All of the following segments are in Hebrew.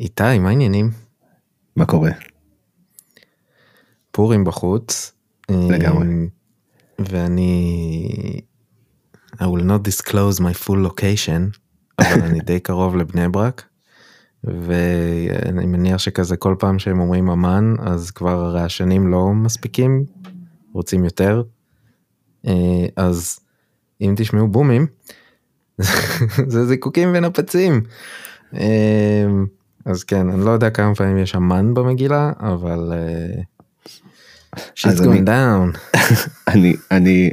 איתי, מה העניינים? מה קורה? פורים בחוץ. לגמרי. ואני... I will not disclose my full location, אבל אני די קרוב לבני ברק, ואני מניח שכזה כל פעם שהם אומרים אמן, אז כבר הרעשנים לא מספיקים, רוצים יותר, אז אם תשמעו בומים, זה זיקוקים ונפצים. אז כן, אני לא יודע כמה פעמים יש אמן במגילה, אבל... she's going down. אני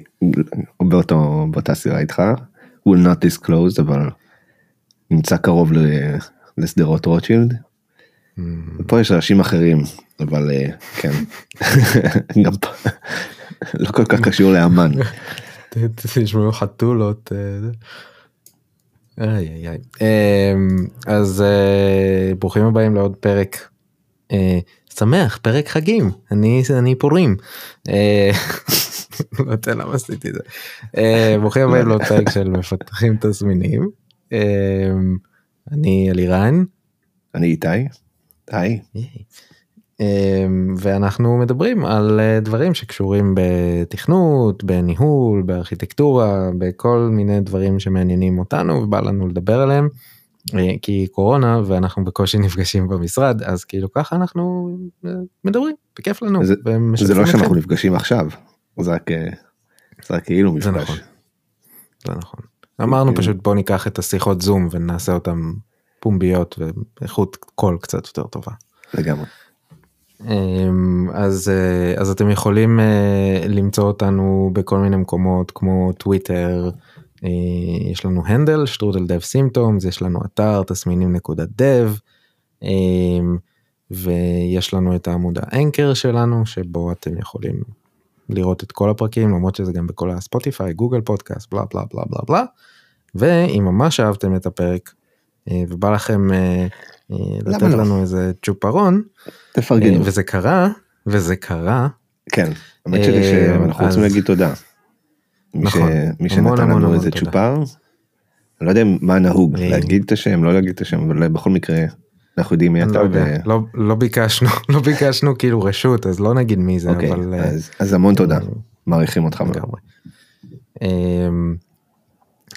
באותה סירה איתך, will not disclose, אבל נמצא קרוב לסדרות רוטשילד, ופה יש אנשים אחרים, אבל כן, גם לא כל כך קשור לאמן. תשמעו חתולות... איי, איי. אז ברוכים הבאים לעוד פרק שמח, פרק חגים, אני פורים. לא יודע למה עשיתי את זה. ברוכים הבאים לעוד פרק של מפתחים תסמינים. אני אלירן. אני איתי. היי. ואנחנו מדברים על דברים שקשורים בתכנות, בניהול, בארכיטקטורה, בכל מיני דברים שמעניינים אותנו ובא לנו לדבר עליהם, כי קורונה ואנחנו בקושי נפגשים במשרד, אז כאילו ככה אנחנו מדברים, בכיף לנו. זה לא שאנחנו נפגשים עכשיו, זה רק כאילו מפגש. זה נכון. אמרנו פשוט בוא ניקח את השיחות זום ונעשה אותם פומביות ואיכות קול קצת יותר טובה. לגמרי. אז אתם יכולים למצוא אותנו בכל מיני מקומות כמו טוויטר, יש לנו הנדל /dev-symptoms, יש לנו אתר tasminim.dev, ויש לנו את העמוד האנקר שלנו שבו אתם יכולים לראות את כל הפרקים, למרות שזה גם בכל הספוטיפיי, גוגל פודקאסט, בלה בלה בלה בלה בלה. ואם ממש אהבתם את הפרק ובא לכם לתת לנו איזה צ'ופרון, תפרגנו. וזה קרה. כן, האמת שלי שאנחנו רוצים להגיד תודה. נכון. מי שנתן לנו איזה צ'ופר, אני לא יודע מה נהוג, להגיד את השם, לא להגיד את השם, אבל בכל מקרה, אנחנו יודעים מי אתה. לא ביקשנו כאילו רשות, אז לא נגיד מי זה. אוקיי, אז המון תודה, מעריכים אותך.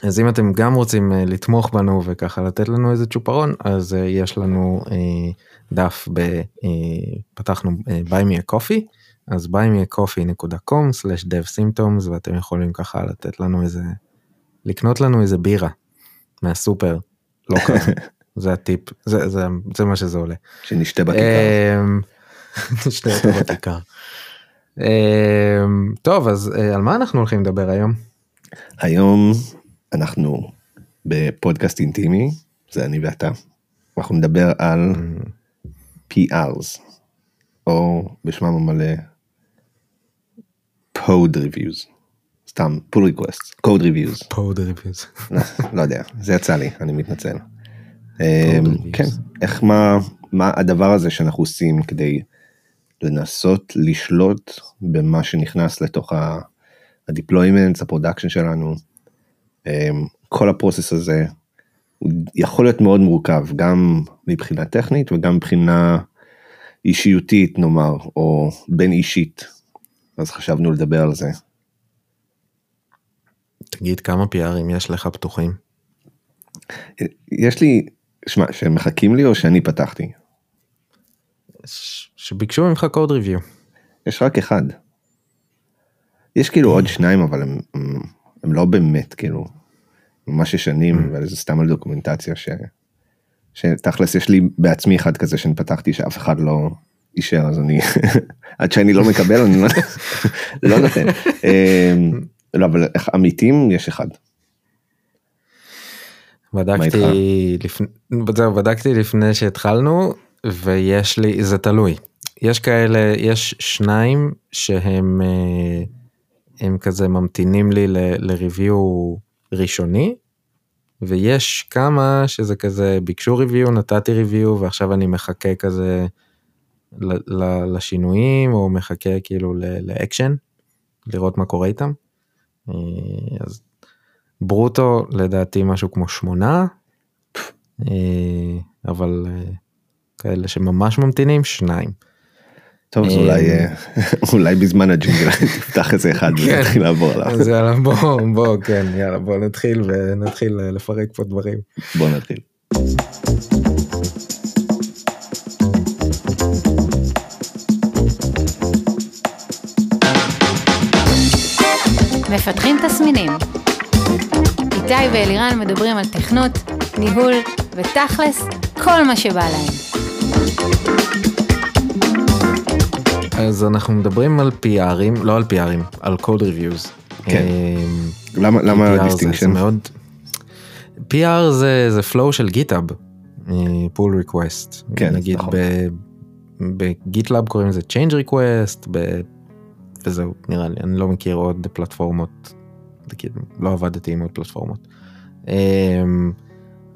אז אם אתם גם רוצים לתמוך בנו וככה לתת לנו איזה צ'ופרון, אז יש לנו דף, פתחנו buymeacoffee, אז buymeacoffee.com/dev-symptoms, ואתם יכולים ככה לתת לנו איזה, לקנות לנו איזה בירה מהסופר, לא ככה, זה הטיפ, זה מה שזה עולה. שנשתה בכיכר. נשתה אותו בכיכר. טוב, אז על מה אנחנו הולכים לדבר היום? היום... אנחנו בפודקאסט אינטימי, זה אני ואתה, אנחנו נדבר על PRs, או בשמם המלא, code reviews, סתם, pull request, code reviews. code reviews. לא יודע, זה יצא לי, אני מתנצל. כן, איך מה הדבר הזה שאנחנו עושים כדי לנסות לשלוט במה שנכנס לתוך ה-deployments, הפרודקשן שלנו, כל הפרוסס הזה יכול להיות מאוד מורכב, גם מבחינה טכנית וגם מבחינה אישיותית נאמר, או בין אישית, אז חשבנו לדבר על זה. תגיד כמה PR'ים יש לך פתוחים? יש לי, שמה, שמחכים לי או שאני פתחתי? שביקשו ממך קוד ריוויו. יש רק אחד. יש כאילו עוד שניים, אבל הם לא באמת, כאילו, ממש ישנים, וזה סתם על דוקומנטציה, שתכלס יש לי בעצמי אחד כזה, שאני פתחתי שאף אחד לא אישר, אז אני, עד שאני לא מקבל, אני לא נותן. לא, אבל אמיתים יש אחד. בדקתי לפני שהתחלנו, ויש לי, זה תלוי. יש כאלה, יש שניים שהם... הם כזה ממתינים לי לריוויו ראשוני, ויש כמה שזה כזה, ביקשו ריוויו, נתתי ריוויו, ועכשיו אני מחכה כזה לשינויים, או מחכה כאילו לאקשן, לראות מה קורה איתם. אז ברוטו לדעתי משהו כמו 8, אבל כאלה שממש ממתינים, 2. טוב, אז אולי בזמן הג'ונגל תפתח איזה אחד ונתחיל לעבור עליו. אז יאללה, בוא נתחיל ונתחיל לפרק פה דברים. בוא נתחיל. מפתחים תסמינים. איתי ואלירן מדברים על תכנות, ניהול ותכלס, כל מה שבא להם. אז אנחנו מדברים על PRים, לא על PRים, על code reviews. כן. למה דיסטינקשן? PR זה flow של GitHub, pull request. כן, נגיד ב-GitLab קוראים לזה change request, וזהו, נראה לי, אני לא מכיר עוד פלטפורמות, לא עבדתי עם עוד פלטפורמות.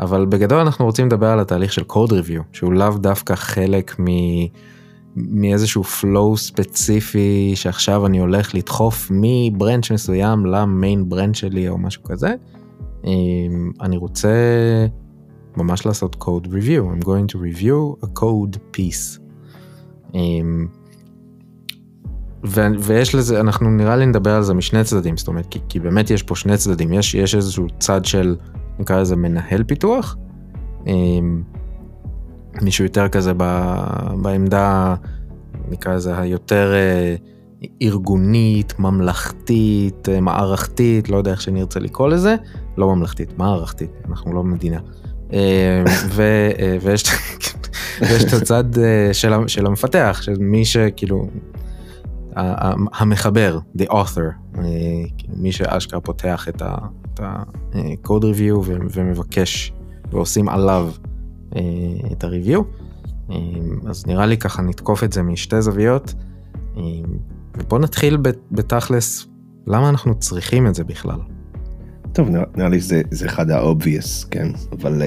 אבל בגדול אנחנו רוצים לדבר על התהליך של code review, שהוא לאו דווקא חלק מאיזשהו flow ספציפי, שעכשיו אני הולך לדחוף מברנץ' מסוים למיין ברנץ' שלי או משהו כזה. אני רוצה ממש לעשות code review. I'm going to review a code piece. ויש לזה, אנחנו נראה לי נדבר על זה משני צדדים, זאת אומרת, כי באמת יש פה שני צדדים, יש איזשהו צד של, נקרא לזה מנהל פיתוח, מישהו יותר כזה בעמדה, נקרא לזה היותר ארגונית, ממלכתית, מערכתית, לא יודע איך שנרצה לקרוא לזה, לא ממלכתית, מערכתית, אנחנו לא מדינה. ויש את הצד של המפתח, של מי שכאילו, המחבר, the author, מי שאשכרה פותח את ה-code review ומבקש, ועושים עליו את ה-review. אז נראה לי ככה נתקוף את זה משתי זוויות, ובוא נתחיל בתכלס, למה אנחנו צריכים את זה בכלל? טוב, נראה לי זה אחד ה-obvious, כן, אבל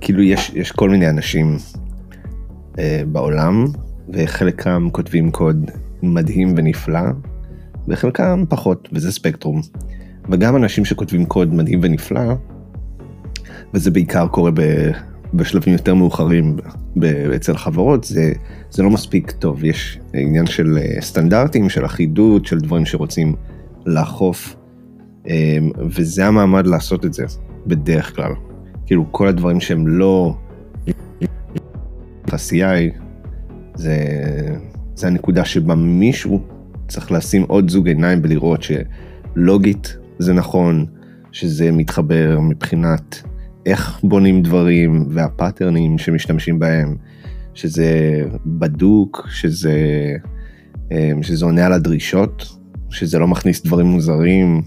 כאילו יש כל מיני אנשים בעולם, וחלקם כותבים קוד מדהים ונפלא, וחלקם פחות, וזה ספקטרום. וגם אנשים שכותבים קוד מדהים ונפלא, וזה בעיקר קורה בשלבים יותר מאוחרים אצל חברות, זה לא מספיק טוב. יש עניין של סטנדרטים, של אחידות, של דברים שרוצים לאכוף, וזה המעמד לעשות את זה, בדרך כלל. כאילו, כל הדברים שהם לא... CI, זה הנקודה שבה מישהו צריך לשים עוד זוג עיניים ולראות שלוגית זה נכון, שזה מתחבר מבחינת איך בונים דברים והפאטרנים שמשתמשים בהם, שזה בדוק, שזה עונה על הדרישות, שזה לא מכניס דברים מוזרים,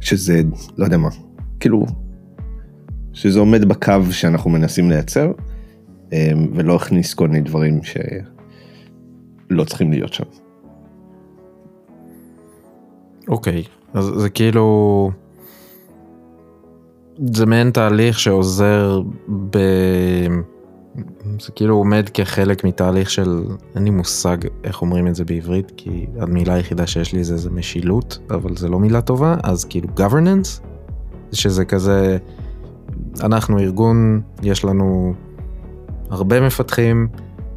שזה לא יודע מה, כאילו שזה עומד בקו שאנחנו מנסים לייצר ולא הכניס כל מיני דברים שלא צריכים להיות שם. אוקיי, אז זה כאילו, זה מעין תהליך שעוזר זה כאילו עומד כחלק מתהליך של, אין לי מושג איך אומרים את זה בעברית, כי המילה היחידה שיש לי זה משילות, אבל זה לא מילה טובה, אז כאילו governance, שזה כזה, אנחנו ארגון, יש לנו הרבה מפתחים,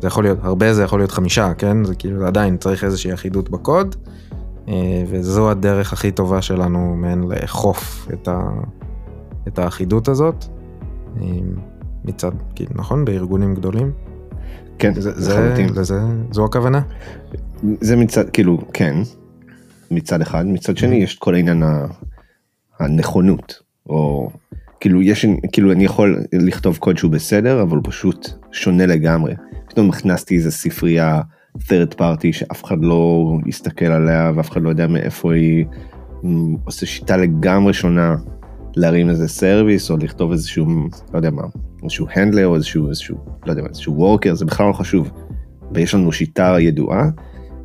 זה יכול להיות הרבה, זה יכול להיות 5, כן? זה כאילו עדיין צריך איזושהי אחידות בקוד, וזו הדרך הכי טובה שלנו מעין לאכוף את האחידות הזאת, מצד, כאילו, נכון? בארגונים גדולים? כן, זו הכוונה? זה מצד, כאילו, כן, מצד אחד, מצד שני יש כל העניין הנכונות, או... כאילו, אני יכול לכתוב קוד שהוא בסדר, אבל הוא פשוט שונה לגמרי. פתאום הכנסתי איזו ספרייה third party שאף אחד לא יסתכל עליה, ואף אחד לא יודע מאיפה היא, עושה שיטה לגמרי שונה להרים איזה סרוויס, או לכתוב איזשהו, לא יודע מה, איזשהו handler, או איזשהו, לא יודע מה, איזשהו worker, זה בכלל לא חשוב. ויש לנו שיטה ידועה,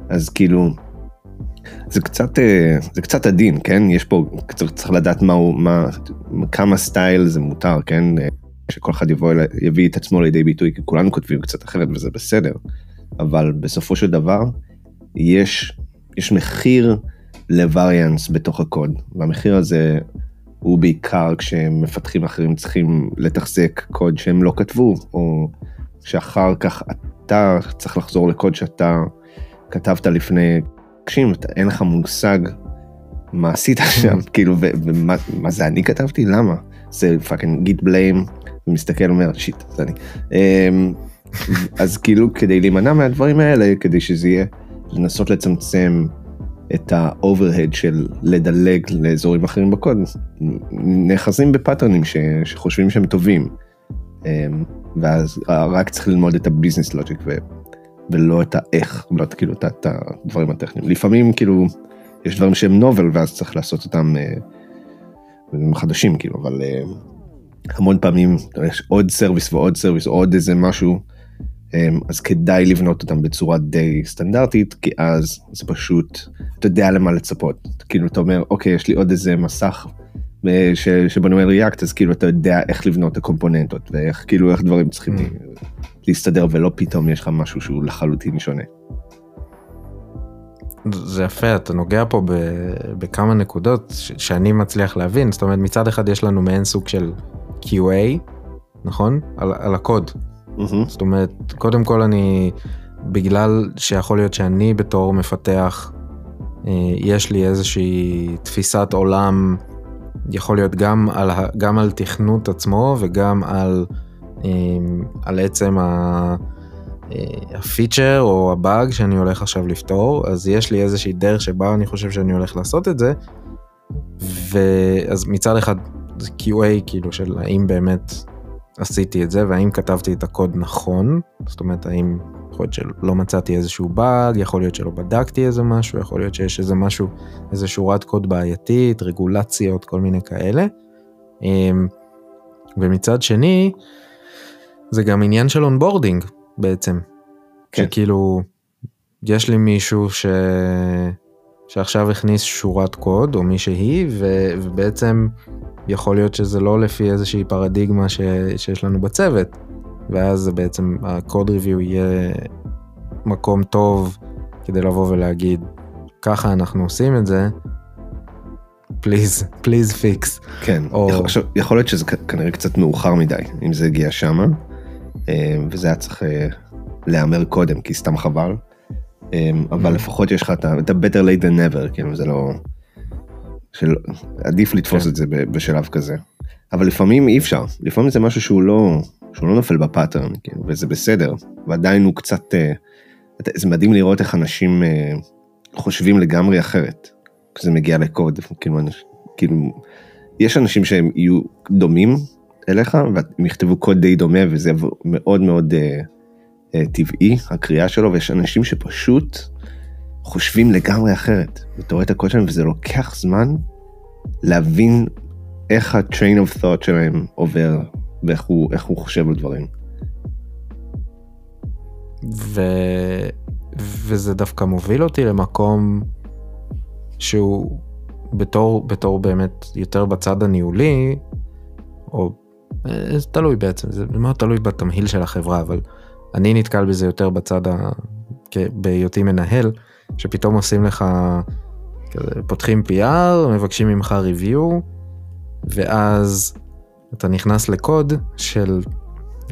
אז כאילו, זה קצת עדין, כן? יש פה, צריך לדעת כמה סטייל זה מותר, כן? שכל אחד יביא את עצמו לידי ביטוי, כי כולנו כותבים קצת אחרת וזה בסדר, אבל בסופו של דבר, יש מחיר לווריאנס בתוך הקוד, והמחיר הזה הוא בעיקר כשמפתחים אחרים צריכים לתחזק קוד שהם לא כתבו, או שאחר כך אתה צריך לחזור לקוד שאתה כתבת לפני, אין לך מושג מה עשית שם, כאילו, ומה זה אני כתבתי? למה? זה fucking git blame, ומסתכל אומר, שיט, זה אני. אז כאילו, כדי להימנע מהדברים האלה, כדי שזה יהיה, לנסות לצמצם את ה-overhead של לדלג לאזורים אחרים בקוד, נחזים בפאטרנים שחושבים שהם טובים, ואז רק צריך ללמוד את הביזנס לוג'יק, ולא את האיך, ולא כאילו את הדברים הטכניים. לפעמים כאילו, יש דברים שהם נובל, ואז צריך לעשות אותם חדשים, כאילו, אבל המון פעמים יש עוד סרוויס ועוד סרוויס, עוד איזה משהו, אז כדאי לבנות אותם בצורה די סטנדרטית, כי אז זה פשוט, אתה יודע למה לצפות. כאילו, אתה אומר, אוקיי, יש לי עוד איזה מסך שבנוי ריאקט, אז כאילו, אתה יודע איך לבנות את הקומפוננטות, ואיך, כאילו, איך דברים צריכים להסתדר, ולא פתאום יש לך משהו שהוא לחלוטין שונה. זה יפה, אתה נוגע פה בכמה נקודות שאני מצליח להבין, זאת אומרת מצד אחד יש לנו מעין סוג של QA, נכון? על הקוד, זאת אומרת קודם כל אני, בגלל שיכול להיות שאני בתור מפתח, יש לי איזושהי תפיסת עולם, יכול להיות גם על תכנות עצמו וגם על עצם הפיצ'ר או הבאג שאני הולך עכשיו לפתור, אז יש לי איזושהי דרך שבה אני חושב שאני הולך לעשות את זה, ואז מצד אחד זה QA כאילו של האם באמת עשיתי את זה, והאם כתבתי את הקוד נכון, זאת אומרת האם יכול להיות שלא מצאתי איזשהו באג, יכול להיות שלא בדקתי איזה משהו, יכול להיות שיש איזה משהו, איזה שורת קוד בעייתית, רגולציות, כל מיני כאלה, ומצד שני זה גם עניין של אונבורדינג בעצם, כן. שכאילו יש לי מישהו שעכשיו הכניס שורת קוד או מישהי, ובעצם יכול להיות שזה לא לפי איזושהי פרדיגמה שיש לנו בצוות, ואז בעצם הקוד ריוויו יהיה מקום טוב כדי לבוא ולהגיד ככה אנחנו עושים את זה, פליז פיקס. כן, או... יכול להיות שזה כנראה קצת מאוחר מדי אם זה הגיע שמה, וזה היה צריך להיאמר קודם, כי סתם חבל, אבל לפחות יש לך את ה-better late than never, כאילו זה לא, עדיף לתפוס את זה בשלב כזה, אבל לפעמים אי אפשר, לפעמים זה משהו שהוא לא נופל בפאטרן, וזה בסדר, ועדיין הוא קצת, זה מדהים לראות איך אנשים חושבים לגמרי אחרת, כשזה מגיע לקוד, כאילו, יש אנשים שהם יהיו דומים, אליך, והם יכתבו קוד די דומה, וזה מאוד מאוד טבעי, הקריאה שלו, ויש אנשים שפשוט חושבים לגמרי אחרת, ותורא את הקוד שלהם, וזה לוקח זמן להבין איך ה-train of thought שלהם עובר, ואיך הוא חושב על דברים. וזה דווקא מוביל אותי למקום שהוא בתור באמת יותר בצד הניהולי, או זה תלוי בעצם, זה מאוד תלוי בתמהיל של החברה, אבל אני נתקל בזה יותר בצד, בהיותי מנהל, שפתאום עושים לך, כזה, פותחים PR, מבקשים ממך review, ואז אתה נכנס לקוד של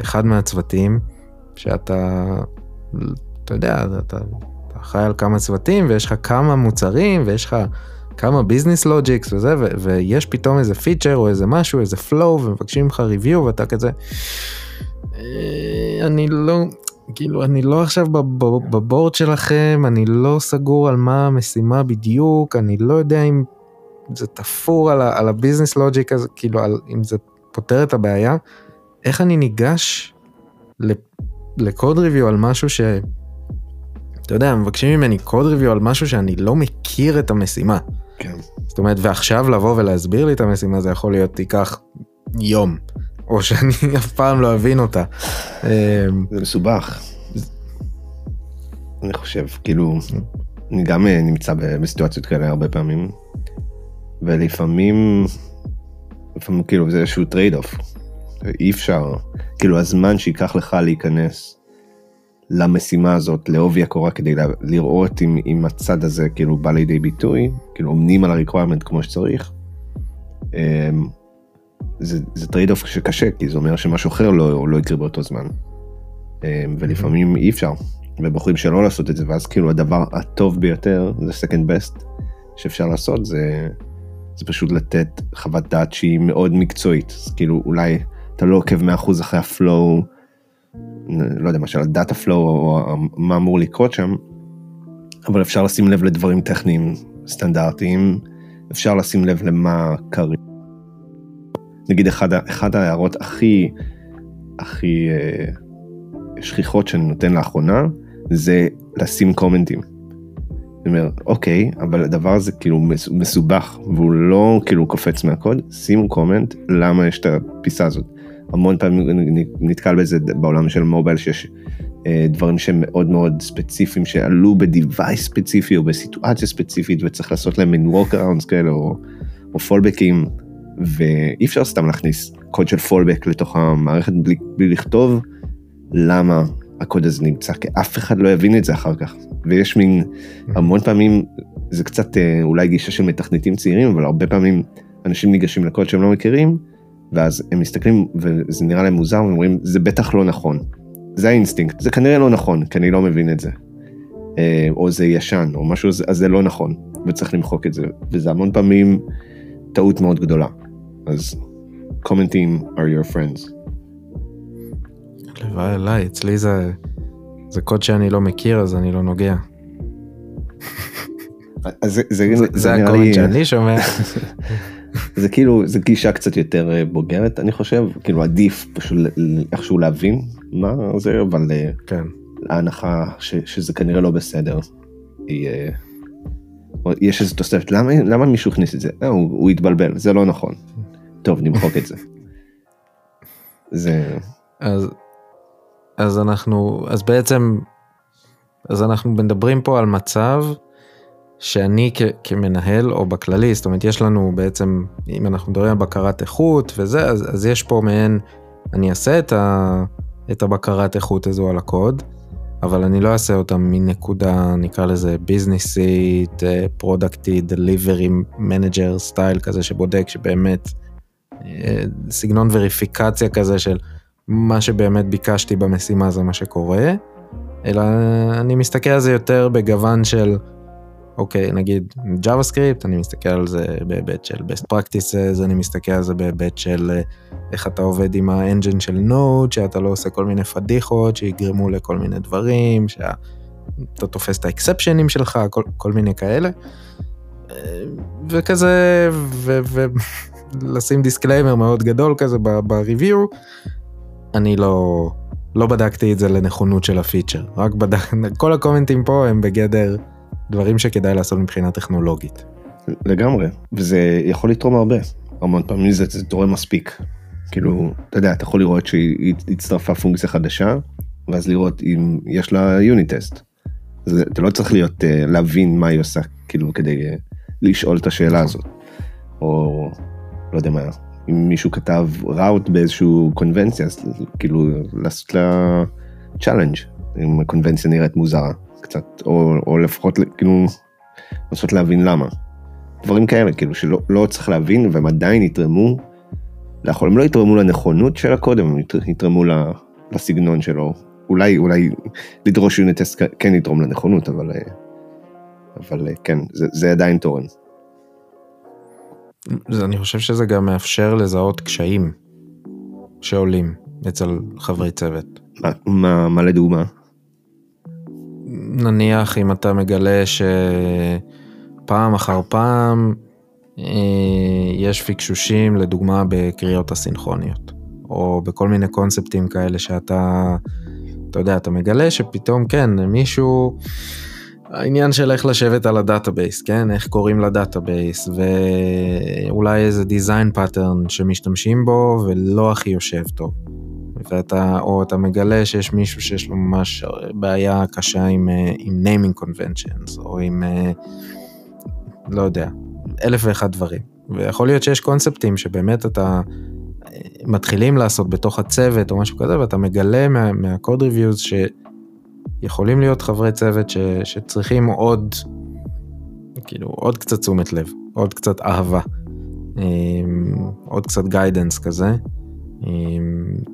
אחד מהצוותים, שאתה יודע, אתה חי על כמה צוותים, ויש לך כמה מוצרים, ויש לך כמה ביזנס לוג'יקס וזה, ויש פתאום איזה פיצ'ר או איזה משהו, איזה פלואו, ומבקשים לך ריוויו, ואתה כזה, אני לא עכשיו בבורד שלכם, אני לא סגור על מה המשימה בדיוק, אני לא יודע אם זה תפור על הביזנס לוג'יק, כאילו אם זה פותר את הבעיה, איך אני ניגש לקוד ריוויו על משהו ש... אתה יודע, מבקשים ממני קוד ריוויו על משהו שאני לא מכיר את המשימה. כן. זאת אומרת, ועכשיו לבוא ולהסביר לי את המשימה, זה יכול להיות תיקח יום, או שאני אף פעם לא אבין אותה. זה מסובך. אני חושב, כאילו, אני גם נמצא בסיטואציות כאלה הרבה פעמים, ולפעמים כאילו, זה איזשהו טרייד אוף. אי אפשר, כאילו, הזמן שיקח לך להיכנס למשימה הזאת, לעובי הקורה, כדי לראות אם הצד הזה כאילו בא לידי ביטוי, כאילו עומדים על ה-requirement כמו שצריך, זה טרייד אוף שקשה, כי זה אומר שמשהו אחר לא יקרה באותו זמן, ולפעמים אי אפשר, ובוחרים שלא לעשות את זה, ואז כאילו הדבר הטוב ביותר, זה second best שאפשר לעשות, זה פשוט לתת חוות דעת שהיא מאוד מקצועית, אז כאילו אולי אתה לא עוקב 100% אחרי הפלואו, לא יודע מה, של הדאטה פלואו, או מה אמור לקרות שם, אבל אפשר לשים לב לדברים טכניים סטנדרטיים, אפשר לשים לב למה קרי. נגיד אחד ההערות הכי שכיחות שאני נותן לאחרונה, זה לשים קומנטים. זאת אומרת, אוקיי, אבל הדבר הזה כאילו מסובך, והוא לא כאילו קופץ מהקוד, שימו קומנט, למה יש את הפיסה הזאת. המון פעמים נתקל בזה בעולם של מובייל, שיש דברים שהם מאוד מאוד ספציפיים, שעלו בדיווייס ספציפי, או בסיטואציה ספציפית, וצריך לעשות להם מין וורקראונדס כאלה, או פולבקים, ואי אפשר סתם להכניס קוד של פולבק לתוך המערכת, בלי לכתוב למה הקוד הזה נמצא, כי אף אחד לא יבין את זה אחר כך. ויש מין המון פעמים, זה קצת אולי גישה של מתכנתים צעירים, אבל הרבה פעמים אנשים ניגשים לקוד שהם לא מכירים, ואז הם מסתכלים, וזה נראה להם מוזר, ואומרים, זה בטח לא נכון. זה האינסטינקט, זה כנראה לא נכון, כי אני לא מבין את זה. או זה ישן, או משהו, אז זה לא נכון, וצריך למחוק את זה. וזה המון פעמים טעות מאוד גדולה. אז, commenting are your friends. לבעי אליי, אצלי זה קוד שאני לא מכיר, אז אני לא נוגע. זה הקומנט שאני שומע. זה כאילו, זה גישה קצת יותר בוגרת, אני חושב, כאילו עדיף פשוט איכשהו להבין מה זה, אבל להנחה שזה כנראה לא בסדר. יש איזו תוספת, למה מישהו הכניס את זה? הוא התבלבל, זה לא נכון. טוב, נמחוק את זה. זה... אז אנחנו מדברים פה על מצב שאני כמנהל או בכללי, זאת אומרת, יש לנו בעצם, אם אנחנו מדברים על בקרת איכות וזה, אז יש פה מעין, אני אעשה את הבקרת איכות הזו על הקוד, אבל אני לא אעשה אותה מנקודה, נקרא לזה ביזניסית, פרודקטי, דליברי, מנג'ר, סטייל כזה שבודק, שבאמת סגנון וריפיקציה כזה של מה שבאמת ביקשתי במשימה זה מה שקורה, אלא אני מסתכל על זה יותר בגוון של, אוקיי, נגיד JavaScript, אני מסתכל על זה בהיבט של best practices, אני מסתכל על זה בהיבט של איך אתה עובד עם האנג'ן של Node, שאתה לא עושה כל מיני פדיחות, שיגרמו לכל מיני דברים, שאתה תופס את האקספשנים שלך, כל מיני כאלה, וכזה, ולשים דיסקליימר מאוד גדול כזה בריוויו, אני לא בדקתי את זה לנכונות של הפיצ'ר, רק כל הקומנטים פה הם בגדר דברים שכדאי לעשות מבחינה טכנולוגית. לגמרי, וזה יכול לתרום הרבה, המון פעמים זה תורם מספיק, כאילו, אתה יודע, אתה יכול לראות שהצטרפה פונקציה חדשה, ואז לראות אם יש לה יוניט טסט, אתה לא צריך להבין מה היא עושה, כאילו, כדי לשאול את השאלה הזאת, או לא יודע מה, אם מישהו כתב ראוט באיזשהו קונבנציה, אז כאילו לעשות לה צ'אלנג' אם הקונבנציה נראית מוזרה קצת, או לפחות כאילו לעשות להבין למה. דברים כאלה, כאילו שלא צריך להבין, והם עדיין יתרמו, הם לא יתרמו לנכונות של הקודם, הם יתרמו לסגנון שלו. אולי לדרוש יוניט טסט כן יתרום לנכונות, אבל כן, זה עדיין תורן. אני חושב שזה גם מאפשר לזהות קשיים שעולים אצל חברי צוות. מה לדוגמה? נניח אם אתה מגלה שפעם אחר פעם יש פיקשושים לדוגמה בקריאות הסינכרוניות, או בכל מיני קונספטים כאלה שאתה יודע, אתה מגלה שפתאום כן, מישהו... העניין של איך לשבת על הדאטאבייס, כן? איך קוראים לדאטאבייס, ואולי איזה דיזיין פאטרן שמשתמשים בו, ולא הכי יושב טוב. או אתה מגלה שיש מישהו שיש לו ממש בעיה קשה עם naming conventions, או עם, לא יודע, 1,001 דברים. ויכול להיות שיש קונספטים שבאמת אתה מתחילים לעשות בתוך הצוות, או משהו כזה, ואתה מגלה מהקוד ריוויוז ש... יכולים להיות חברי צוות שצריכים עוד, כאילו, עוד קצת תשומת לב, עוד קצת אהבה, עוד קצת גיידנס כזה,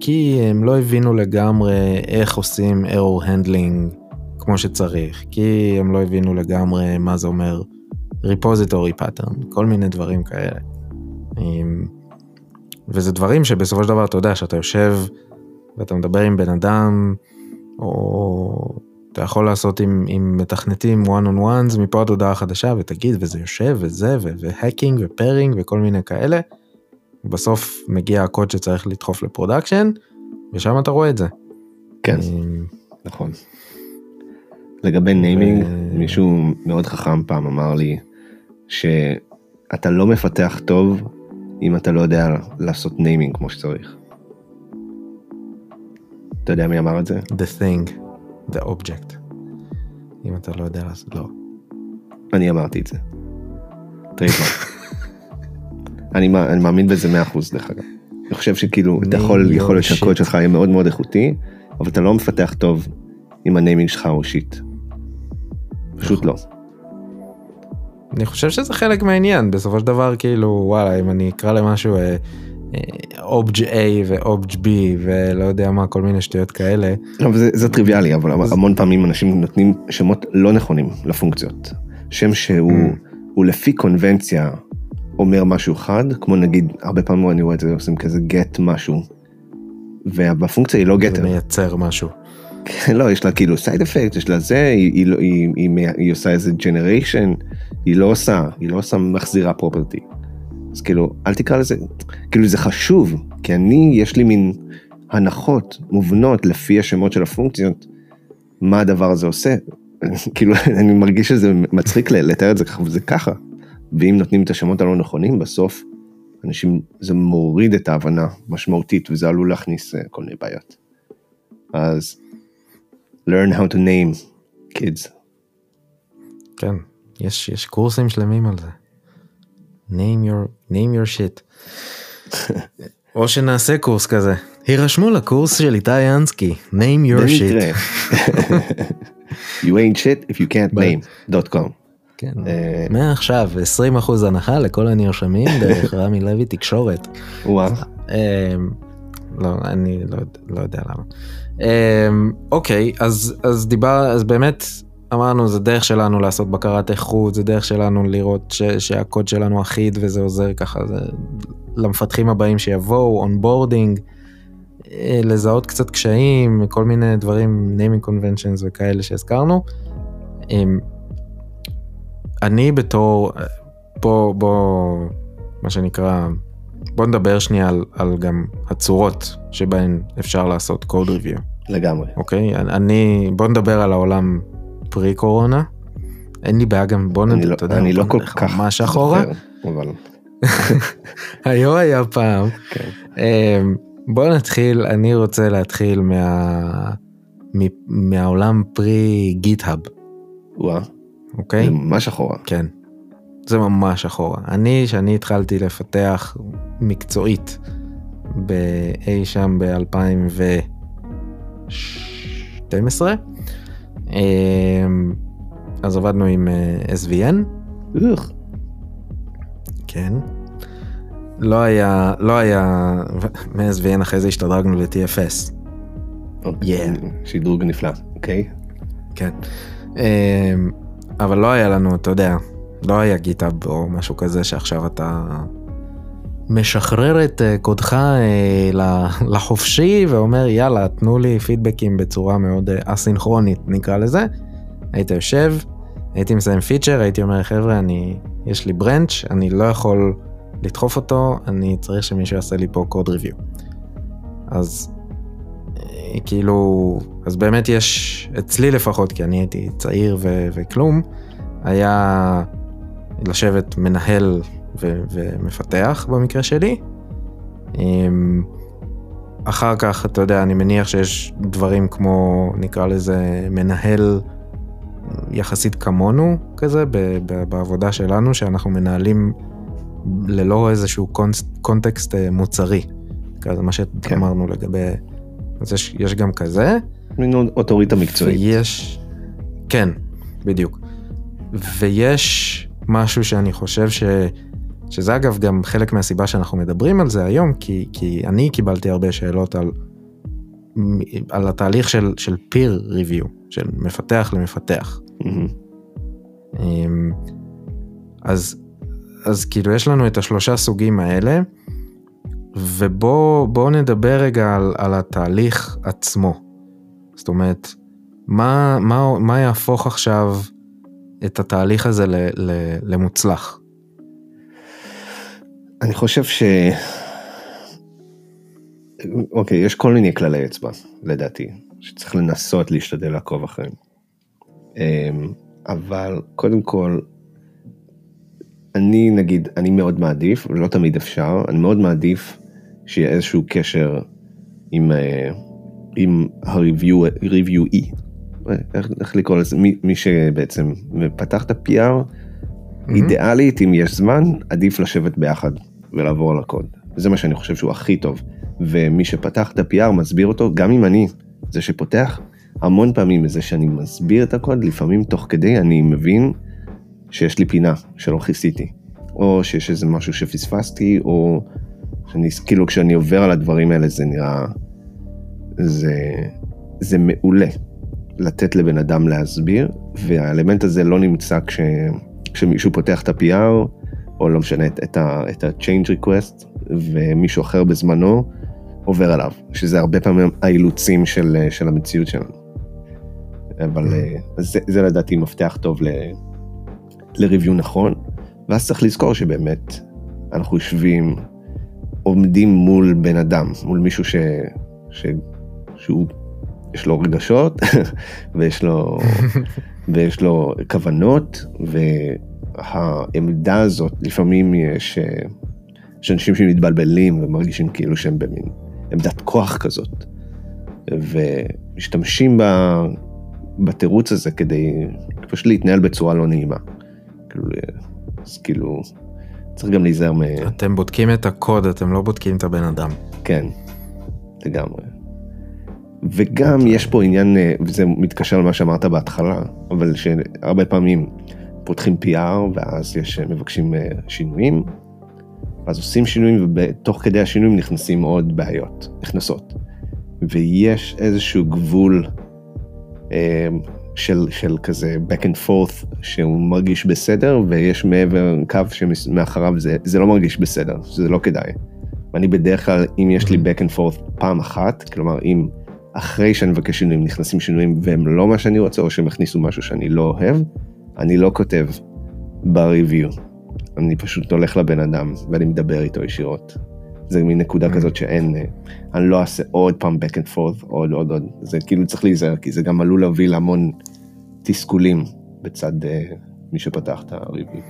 כי הם לא הבינו לגמרי איך עושים error handling כמו שצריך, כי הם לא הבינו לגמרי מה זה אומר repository pattern, כל מיני דברים כאלה. וזה דברים שבסופו של דבר אתה יודע, שאתה יושב ואתה מדבר עם בן אדם, או אתה יכול לעשות עם מתכנתים one on ones, מפה עד הודעה חדשה, ותגיד וזה יושב וזה, והקינג ופארינג וכל מיני כאלה, בסוף מגיע הקוד שצריך לדחוף לפרודקשן, ושם אתה רואה את זה. כן, נכון. לגבי ניימינג, מישהו מאוד חכם פעם אמר לי, שאתה לא מפתח טוב, אם אתה לא יודע לעשות ניימינג כמו שצריך. אתה יודע מי אמר את זה? The thing, the object. אם אתה לא יודע לעשות, לא. אני אמרתי את זה. טריפלט. אני מאמין בזה 100%, דרך אגב. אני חושב שכאילו, אתה יכול לשקוד שלך, יהיה מאוד מאוד איכותי, אבל אתה לא מפתח טוב אם הניימינג שלך הוא שיט. פשוט לא. אני חושב שזה חלק מהעניין, בסופו של דבר, כאילו, וואלה, אם אני אקרא למשהו אובג' A ואובג' B, ולא יודע מה, כל מיני שטויות כאלה. לא, זה טריוויאלי, אבל המון פעמים אנשים נותנים שמות לא נכונים לפונקציות. שם שהוא לפי קונבנציה, אומר משהו חד, כמו נגיד, הרבה פעמים אני רואה את זה, עושים כזה get משהו, והפונקציה היא לא getter. זה מייצר משהו. לא, יש לה כאילו side effect, יש לה זה, היא עושה איזה generation, היא לא עושה מחזירה property. אז כאילו, אל תקרא לזה, כאילו זה חשוב, כי יש לי מין הנחות מובנות לפי השמות של הפונקציות, מה הדבר הזה עושה. כאילו, אני מרגיש שזה מצחיק לתאר את זה ככה, וזה ככה. ואם נותנים את השמות הלא נכונים, בסוף אנשים, זה מוריד את ההבנה משמעותית, וזה עלול להכניס כל מיני בעיות. אז, learn how to name kids. כן, יש קורסים שלמים על זה. Name your shit. או שנעשה קורס כזה. הרשמו לקורס של איתי ינסקי, name your shit. You ain't shit if you can't name.com. כן, מעכשיו 20% הנחה לכל הנרשמים דרך רמי לוי תקשורת. וואו. לא, אני לא יודע למה. אוקיי, אז באמת אמרנו, זה דרך שלנו לעשות בקרת איכות, זה דרך שלנו לראות שהקוד שלנו אחיד, וזה עוזר ככה למפתחים הבאים שיבואו, אונבורדינג, לזהות קצת קשיים, כל מיני דברים, naming conventions וכאלה שהזכרנו. אני בתור, מה שנקרא, בוא נדבר שנייה על גם הצורות שבהן אפשר לעשות code review. לגמרי. אוקיי? בוא נדבר על העולם פרי-קורונה. אין לי בעיה גם, בוא נדבר, אתה יודע, אני לא כל כך ממש אחורה. היום היה פעם. בוא נתחיל, אני רוצה להתחיל מהעולם פרי-גיט-האב. וואה. אוקיי? זה ממש אחורה. כן, זה ממש אחורה. שאני התחלתי לפתח מקצועית באי שם ב-2012, אז עבדנו עם SVN. כן. לא היה, מ-SVN אחרי זה השתדרגנו ל-TFS. שידרוג נפלא, אוקיי? כן. אבל לא היה לנו, אתה יודע, לא היה גיטאב או משהו כזה שעכשיו אתה משחרר את קודך לחופשי ואומר יאללה, תנו לי פידבקים בצורה מאוד אסינכרונית, נקרא לזה. היית יושב, הייתי מסיים פיצ'ר, הייתי אומר חבר'ה, יש לי ברנץ', אני לא יכול לדחוף אותו, אני צריך שמישהו יעשה לי פה קוד ריוויו. אז כאילו, אז באמת יש, אצלי לפחות, כי אני הייתי צעיר וכלום, היה לשבת מנהל ומפתח במקרה שלי. אחר כך, אתה יודע, אני מניח שיש דברים כמו, נקרא לזה, מנהל יחסית כמונו, כזה, בעבודה שלנו, שאנחנו מנהלים ללא איזשהו קונטקסט מוצרי. כזה, מה שאמרנו לגבי, אז יש גם כזה. מין אוטוריטה מקצועית. ויש, כן, בדיוק. ויש משהו שאני חושב שזה אגב גם חלק מהסיבה שאנחנו מדברים על זה היום, כי אני קיבלתי הרבה שאלות על התהליך של peer review, של מפתח למפתח. אז כאילו יש לנו את השלושה סוגים האלה, ובואו נדבר רגע על התהליך עצמו. זאת אומרת, מה יהפוך עכשיו את התהליך הזה למוצלח? אני חושב אוקיי, יש כל מיני כללי אצבע, לדעתי, שצריך לנסות להשתדל לעקוב אחריהם. אבל קודם כל, אני מאוד מעדיף, לא תמיד אפשר, אני מאוד מעדיף שיהיה איזשהו קשר עם ה-review-E. איך לקרוא לזה? מי שבעצם פתח את ה-PR, אידיאלית, אם יש זמן, עדיף לשבת ביחד ולעבור על הקוד. וזה מה שאני חושב שהוא הכי טוב. ומי שפתח את ה-PR מסביר אותו, גם אם אני זה שפותח, המון פעמים זה שאני מסביר את הקוד, לפעמים תוך כדי אני מבין שיש לי פינה שלא חיסיתי, או שיש איזה משהו שפספסתי, או כאילו כשאני עובר על הדברים האלה זה נראה, זה מעולה לתת לבן אדם להסביר, והאלמנט הזה לא נמצא כשמישהו פותח את ה-PR, או לא משנה את ה-change request, ומישהו אחר בזמנו עובר עליו, שזה הרבה פעמים האילוצים של המציאות שלנו. אבל זה לדעתי מפתח טוב לריוויו נכון, ואז צריך לזכור שבאמת אנחנו יושבים, עומדים מול בן אדם, מול מישהו שהוא יש לו רגשות, ויש לו כוונות, והעמדה הזאת, לפעמים יש אנשים שמתבלבלים ומרגישים כאילו שהם במין עמדת כוח כזאת, ומשתמשים בתירוץ הזה כדי פשוט להתנהל בצורה לא נעימה. אז כאילו, צריך גם להיזהר אתם בודקים את הקוד, אתם לא בודקים את הבן אדם. כן, לגמרי. וגם יש פה עניין, וזה מתקשר למה שאמרת בהתחלה, אבל שהרבה פעמים פותחים PR, ואז מבקשים שינויים, אז עושים שינויים, ותוך כדי השינויים נכנסים עוד בעיות, נכנסות. ויש איזשהו גבול של כזה back and forth, שהוא מרגיש בסדר, ויש מעבר קו שמאחריו זה לא מרגיש בסדר, זה לא כדאי. ואני בדרך כלל, אם יש לי back and forth פעם אחת, כלומר, אם אחרי שאני מבקש שינויים, נכנסים שינויים, והם לא מה שאני רוצה, או שהם הכניסו משהו שאני לא אוהב, אני לא כותב בריוויו. אני פשוט הולך לבן אדם, ואני מדבר איתו ישירות. זה מין נקודה כזאת שאין, אני לא אעשה עוד פעם back and forth, עוד, זה כאילו צריך להיזהר, כי זה גם עלול להביא להמון תסכולים, בצד מי שפתח את הריוויו.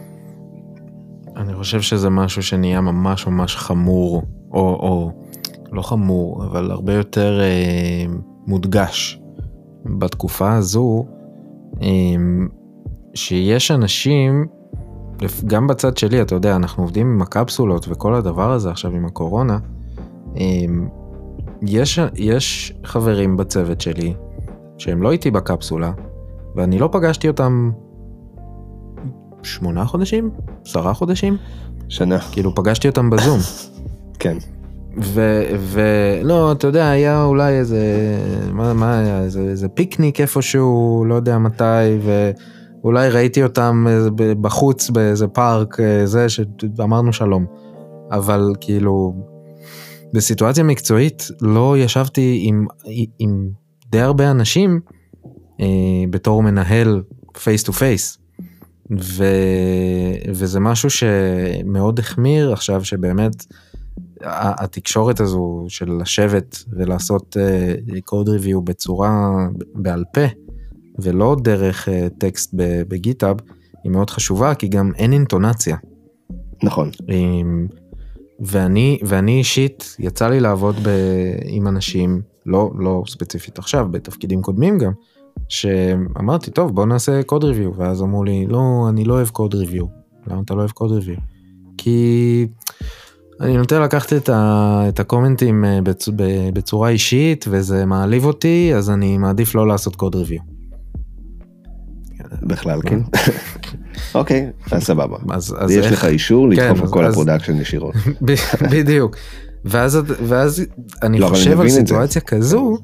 אני חושב שזה משהו שנהיה ממש ממש חמור, או לא חמור, אבל הרבה יותר מודגש בתקופה הזו, שיש אנשים, גם בצד שלי, אתה יודע, אנחנו עובדים עם הקפסולות וכל הדבר הזה עכשיו עם הקורונה, יש חברים בצוות שלי שהם לא איתי בקפסולה, ואני לא פגשתי אותם 8 חודשים, 10 חודשים, שנה. כאילו פגשתי אותם בזום. כן. ולא, אתה יודע, היה אולי איזה, מה היה, איזה פיקניק איפשהו, לא יודע מתי, ואולי ראיתי אותם בחוץ, באיזה פארק, זה שאמרנו שלום. אבל כאילו, בסיטואציה מקצועית, לא ישבתי עם די הרבה אנשים, בתור מנהל פייס טו פייס. וזה משהו שמאוד החמיר עכשיו, שבאמת, התקשורת הזו של לשבת ולעשות קוד ריוויו בצורה בעל פה ולא דרך טקסט בגיטאב היא מאוד חשובה, כי גם אין אינטונציה. נכון. ואני אישית יצא לי לעבוד עם אנשים, לא ספציפית עכשיו, בתפקידים קודמים גם, שאמרתי טוב בוא נעשה קוד ריוויו, ואז אמרו לי לא, אני לא אוהב קוד ריוויו. למה אתה לא אוהב קוד ריוויו? כי אני נוטה לקחת את הקומנטים בצורה אישית, וזה מעליב אותי, אז אני מעדיף לא לעשות קוד ריוויו. בכלל, כן. אוקיי, אז סבבה. אז יש לך אישור לדחוף את כל הפרודקשן ישירות. בדיוק. ואז אני חושב על סיטואציה כזו,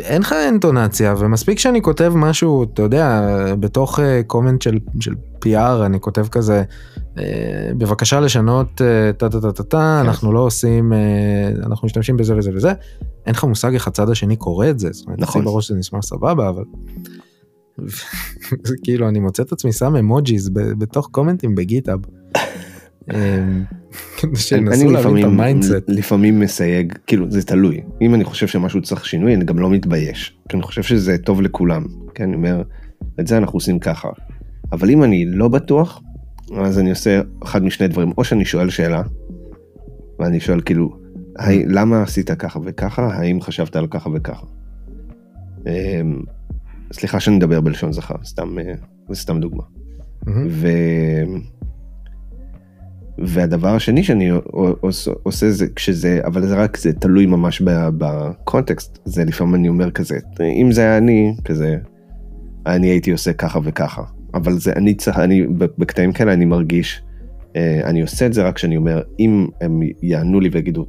אין לך אינטונציה, ומספיק שאני כותב משהו, אתה יודע, בתוך קומנט של PR, אני כותב כזה, בבקשה לשנות, אנחנו לא עושים, אנחנו משתמשים בזה וזה וזה, אין לך מושג איך הצד השני קורא את זה, זאת אומרת, נכון. בראש זה נשמע סבבה, אבל... כאילו, אני מוצא את עצמי שם אמוג'יז בתוך קומנטים בגיטאב. שנסו להבין את המיינדסט. לפעמים מסייג, כאילו, זה תלוי. אם אני חושב שמשהו צריך שינוי, אני גם לא מתבייש. אני חושב שזה טוב לכולם. כן, אני אומר, את זה אנחנו עושים ככה. אבל אם אני לא בטוח, אז אני עושה אחד משני דברים. או שאני שואל שאלה, ואני שואל כאילו, למה עשית ככה וככה? האם חשבת על ככה וככה? סליחה שאני מדבר בלשון זכר, סתם דוגמה. והדבר השני שאני עושה זה, כשזה, אבל זה רק, זה תלוי ממש בקונטקסט, זה לפעמים אני אומר כזה, אם זה היה אני, כזה, אני הייתי עושה ככה וככה, אבל זה, אני בקטעים כאלה אני מרגיש, אני עושה את זה רק כשאני אומר, אם הם יענו לי ויגידו,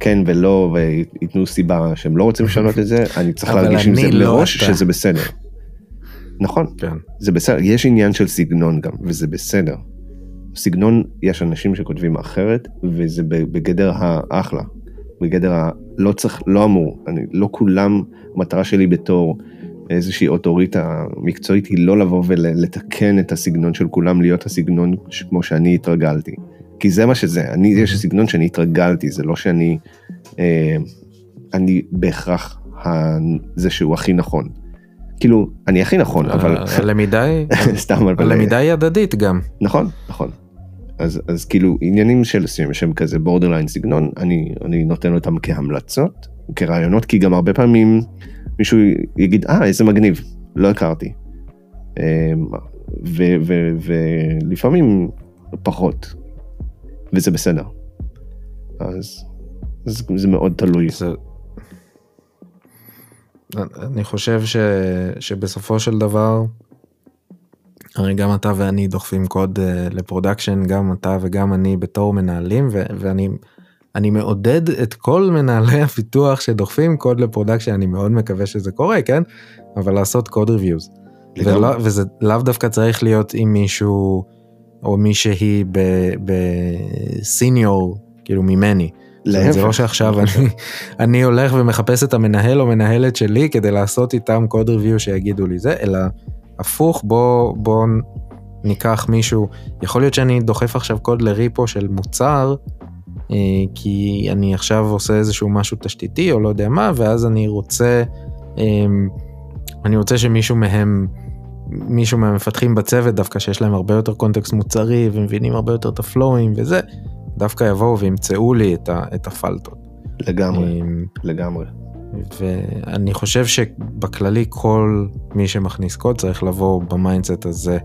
כן ולא, ויתנו סיבה שהם לא רוצים לשנות את זה, אני צריך להרגיש עם זה מראש, שזה בסדר. נכון, זה בסדר, יש עניין של סגנון גם, וזה בסדר. סגנון, יש אנשים שכותבים אחרת, וזה בגדר האחלה, בגדר הלא צריך, לא אמור, לא כולם, המטרה שלי בתור איזושהי אוטוריטה מקצועית, היא לא לבוא ולתקן את הסגנון של כולם, להיות הסגנון כמו שאני התרגלתי. כי זה מה שזה, יש סגנון שאני התרגלתי, זה לא שאני, אני בהכרח זה שהוא הכי נכון. כאילו, אני הכי נכון, אבל... הלמידה היא הדדית גם. נכון, נכון. אז כאילו, עניינים של סיום, שם כזה בורדרליין סגנון, אני נותן אותם כהמלצות, כרעיונות, כי גם הרבה פעמים מישהו יגיד, איזה מגניב, לא הכרתי. ולפעמים פחות. וזה בסדר. אז זה מאוד תלוי. אני חושב שבסופו של דבר, הרי גם אתה ואני דוחפים קוד לפרודקשן, גם אתה וגם אני בתור מנהלים, ואני מעודד את כל מנהלי הפיתוח שדוחפים קוד לפרודקשן, אני מאוד מקווה שזה קורה, כן? אבל לעשות קוד ריוויוז. וזה לאו דווקא צריך להיות עם מישהו... או מישהי בסיניור, כאילו ממני. זה לא שעכשיו אני הולך ומחפש את המנהל או מנהלת שלי, כדי לעשות איתם קוד ריוויו שיגידו לי זה, אלא הפוך, בוא ניקח מישהו, יכול להיות שאני דוחף עכשיו קוד לריפו של מוצר, כי אני עכשיו עושה איזשהו משהו תשתיתי, או לא יודע מה, ואז אני רוצה שמישהו מהם, מישהו מהמפתחים בצוות דווקא שיש להם הרבה יותר קונטקסט מוצרי ומבינים הרבה יותר את הפלואים וזה, דווקא יבואו וימצאו לי את הפלטות. לגמרי. ואני חושב שבכללי כל מי שמכניס קוד צריך לבוא במיינדסט הזה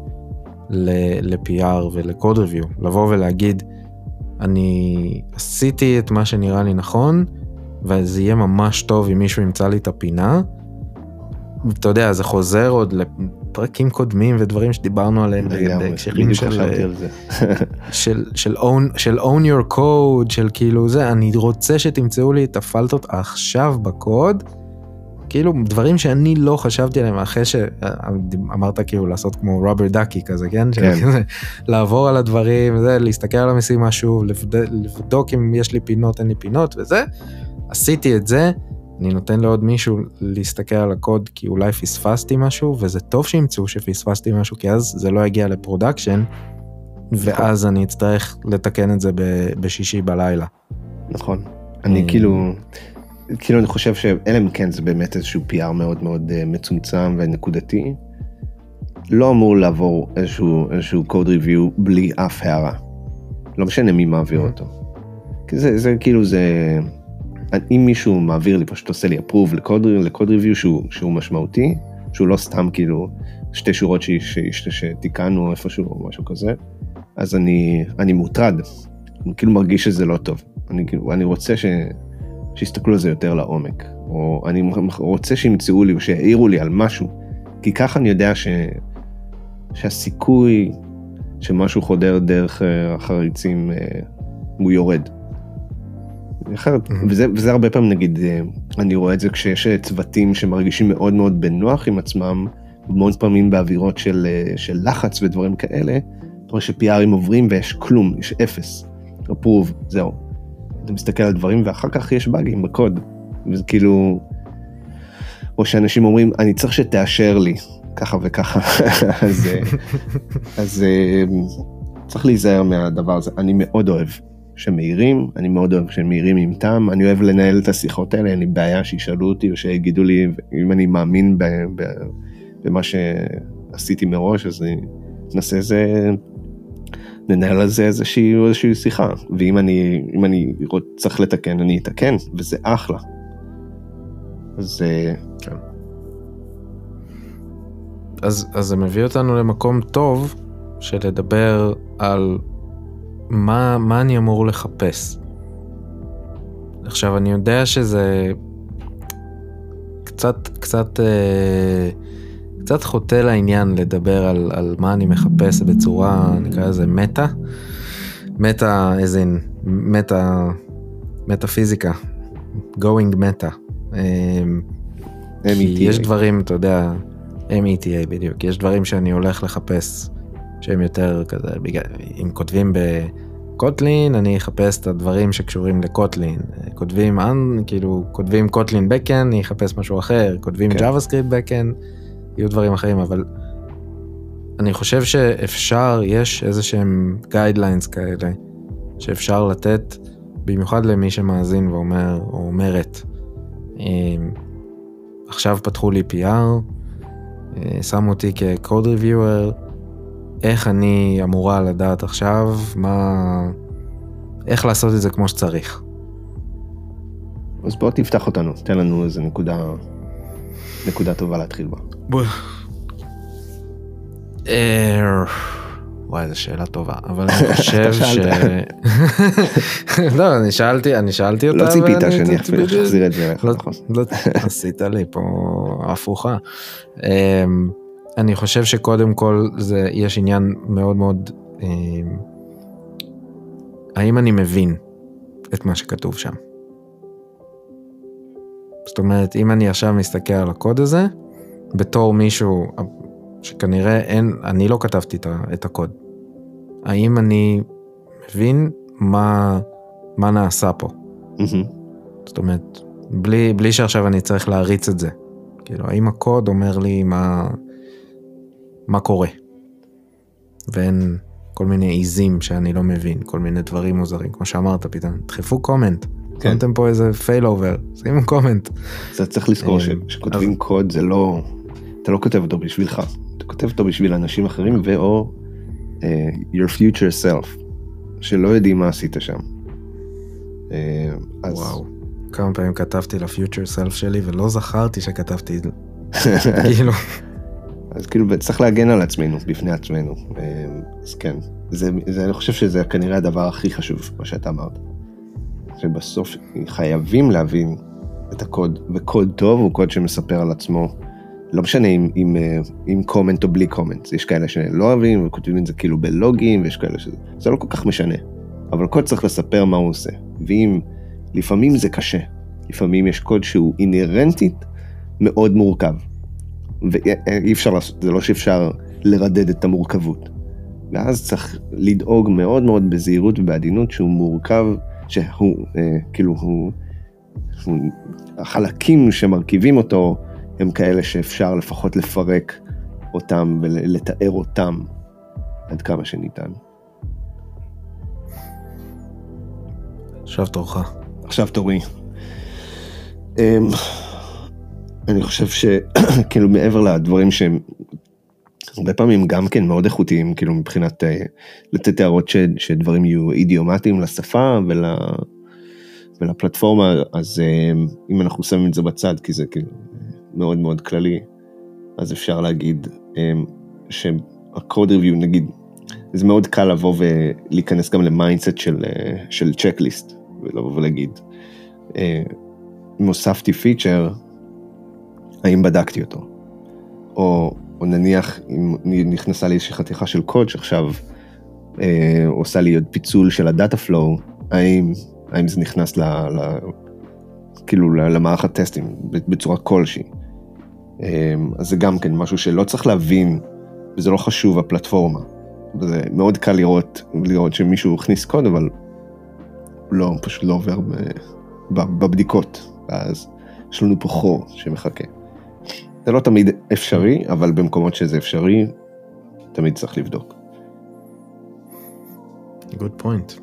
ל-PR ול-Code Review, לבוא ולהגיד, אני עשיתי את מה שנראה לי נכון, וזה יהיה ממש טוב אם מישהו ימצא לי את הפינה, אתה יודע, זה חוזר עוד לפרקים קודמים ודברים שדיברנו עליהם בהקשרים של own your code, של כאילו זה, אני רוצה שתמצאו לי את הפלטות עכשיו בקוד, כאילו דברים שאני לא חשבתי עליהם, אחרי שאמרת כאילו לעשות כמו רוברט דאקי כזה, כן? לעבור על הדברים, להסתכל על המשימה שוב, לבדוק אם יש לי פינות, אין לי פינות וזה, עשיתי את זה, אני נותן לעוד מישהו להסתכל על הקוד, כי אולי פספסתי משהו, וזה טוב שימצאו שפספסתי משהו, כי אז זה לא יגיע לפרודקשן, ואז אני אצטרך לתקן את זה בשישי בלילה. נכון. אני כאילו אני חושב שאלם כן זה באמת איזשהו PR מאוד מאוד מצומצם ונקודתי, לא אמור לעבור איזשהו code review בלי אף הערה. לא משנה מי מעביר אותו. זה כאילו זה... אם מישהו מעביר לי, פשוט עושה לי approve לקוד ריוויו שהוא משמעותי, שהוא לא סתם כאילו שתי שורות שתיקנו איפשהו או משהו כזה, אז אני מוטרד, אני כאילו מרגיש שזה לא טוב, אני רוצה שיסתכלו על זה יותר לעומק, או אני רוצה שימצאו לי או שיעירו לי על משהו, כי ככה אני יודע שהסיכוי שמשהו חודר דרך החריצים הוא יורד. וזה הרבה פעמים, נגיד, אני רואה את זה כשיש צוותים שמרגישים מאוד מאוד בנוח עם עצמם, מאוד פעמים באווירות של לחץ ודברים כאלה, אתה רואה שפיארים עוברים ויש כלום, יש אפס, אפרוב, זהו. אתה מסתכל על דברים ואחר כך יש באגים בקוד, וזה כאילו, או שאנשים אומרים, אני צריך שתאשר לי, ככה וככה, אז צריך להיזהר מהדבר הזה. אני מאוד אוהב שמהירים, אני מאוד אוהב שמהירים עם טעם, אני אוהב לנהל את השיחות האלה, אין לי בעיה שישאלו אותי, או שיגידו לי, אם אני מאמין במה שעשיתי מראש, אז אני ננסה ננהל על זה איזושהי שיחה, ואם אני צריך לתקן, אני אתקן, וזה אחלה. אז כן. אז זה מביא אותנו למקום טוב של לדבר על מה אני אמור לחפש. עכשיו, אני יודע שזה קצת חוטא לעניין לדבר על מה אני מחפש בצורה, נקרא לזה מטה, as in, מטה-פיזיקה, going meta. יש דברים, אתה יודע, META בדיוק, יש דברים שאני הולך לחפש שהם יותר כזה, אם כותבים בקוטלין, אני אחפש את הדברים שקשורים לקוטלין, כותבים קוטלין בקן, אני אחפש משהו אחר, כותבים JavaScript בקן, יהיו דברים אחרים, אבל אני חושב שאפשר, יש איזה שהם guidelines כאלה, שאפשר לתת, במיוחד למי שמאזין ואומר, או אומרת, עכשיו פתחו לי PR, שמו אותי כ-code reviewer, איך אני אמורה לדעת עכשיו, איך לעשות את זה כמו שצריך. אז בוא תפתח אותנו, תן לנו איזה נקודה טובה להתחיל בה. וואי, זו שאלה טובה, אבל אני חושב לא, אני שאלתי אותה. לא ציפית שאני אחזיר את זה. לא, עשית לי פה הפוכה. אני חושב שקודם כל יש עניין מאוד מאוד, האם אני מבין את מה שכתוב שם? זאת אומרת, אם אני עכשיו מסתכל על הקוד הזה, בתור מישהו שכנראה אני לא כתבתי את הקוד, האם אני מבין מה נעשה פה? זאת אומרת, בלי שעכשיו אני צריך להריץ את זה. כאילו, האם הקוד אומר לי מה קורה? ואין כל מיני עיזים שאני לא מבין, כל מיני דברים מוזרים, כמו שאמרת פתאום, תדחפו קומנט. שמתם פה איזה פייל אובר, שימו קומנט. אז צריך לזכור שכותבים קוד, זה לא, אתה לא כותב אותו בשבילך, אתה כותב אותו בשביל אנשים אחרים, ואו your future self, שלא יודעים מה עשית שם. וואו, כמה פעמים כתבתי ל-future self שלי, ולא זכרתי שכתבתי את זה. כאילו. אז כאילו, צריך להגן על עצמנו, בפני עצמנו. אז כן, אני חושב שזה כנראה הדבר הכי חשוב, מה שאתה אמרת. שבסוף חייבים להבין את הקוד, וקוד טוב הוא קוד שמספר על עצמו, לא משנה אם קומנט או בלי קומנט, יש כאלה שלא אוהבים וכותבים את זה כאילו בלוגים, ויש כאלה שזה, זה לא כל כך משנה, אבל קוד צריך לספר מה הוא עושה, ואם לפעמים זה קשה, לפעמים יש קוד שהוא אינרנטית מאוד מורכב, ואי אפשר, זה לא שאפשר לרדד את המורכבות, ואז צריך לדאוג מאוד מאוד בזהירות ובעדינות שהוא מורכב, שהוא, כאילו, החלקים שמרכיבים אותו, הם כאלה שאפשר לפחות לפרק אותם, ולתאר אותם עד כמה שניתן. עכשיו תורך. עכשיו תורי. אני חושב שכאילו מעבר לדברים שהם, הרבה פעמים גם כן מאוד איכותיים, כאילו מבחינת לתת הערות שדברים יהיו אידיומטיים לשפה ולפלטפורמה, אז אם אנחנו שמים את זה בצד, כי זה כאילו מאוד מאוד כללי, אז אפשר להגיד שהקוד ריוויו, נגיד, זה מאוד קל לבוא ולהיכנס גם למיינדסט של צ'קליסט, ולבוא ולהגיד, אם הוספתי פיצ'ר, האם בדקתי אותו? או או נניח אם נכנסה לאיזושהי חתיכה של קוד שעכשיו עושה לי עוד פיצול של הדאטה פלואו, האם זה נכנס כאילו למערך הטסטים בצורה כלשהי. אז זה גם כן משהו שלא צריך להבין, וזה לא חשוב הפלטפורמה. זה מאוד קל לראות שמישהו הכניס קוד, אבל לא, פשוט לא עובר בבדיקות. אז יש לנו פה חור שמחכה. זה לא תמיד אפשרי, אבל במקומות שזה אפשרי, תמיד צריך לבדוק. Good point.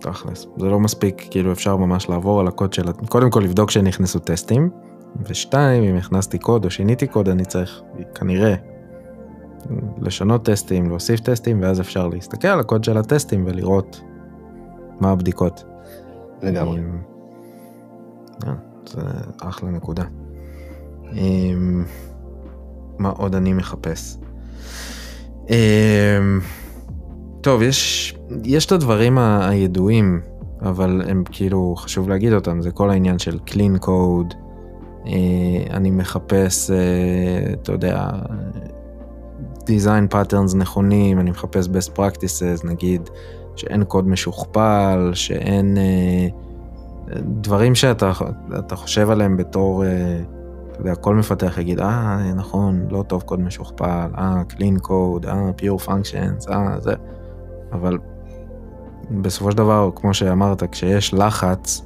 תכלס. זה לא מספיק, כאילו אפשר ממש לעבור על הקוד של... קודם כל לבדוק שנכנסו טסטים, ושתיים, אם הכנסתי קוד או שיניתי קוד, אני צריך כנראה לשנות טסטים, להוסיף טסטים, ואז אפשר להסתכל על הקוד של הטסטים ולראות מה הבדיקות. לגמרי. זה אחלה נקודה. מה עוד אני מחפש? טוב, יש את הדברים הידועים, אבל הם כאילו חשוב להגיד אותם, זה כל העניין של clean code, אני מחפש, אתה יודע, design patterns נכונים, אני מחפש best practices, נגיד שאין קוד משוכפל, שאין דברים שאתה חושב עליהם בתור, אתה יודע, כל מפתח יגיד, נכון, לא טוב קוד משוכפל, clean code, pure functions, זה... אבל בסופו של דבר, כמו שאמרת, כשיש לחץ,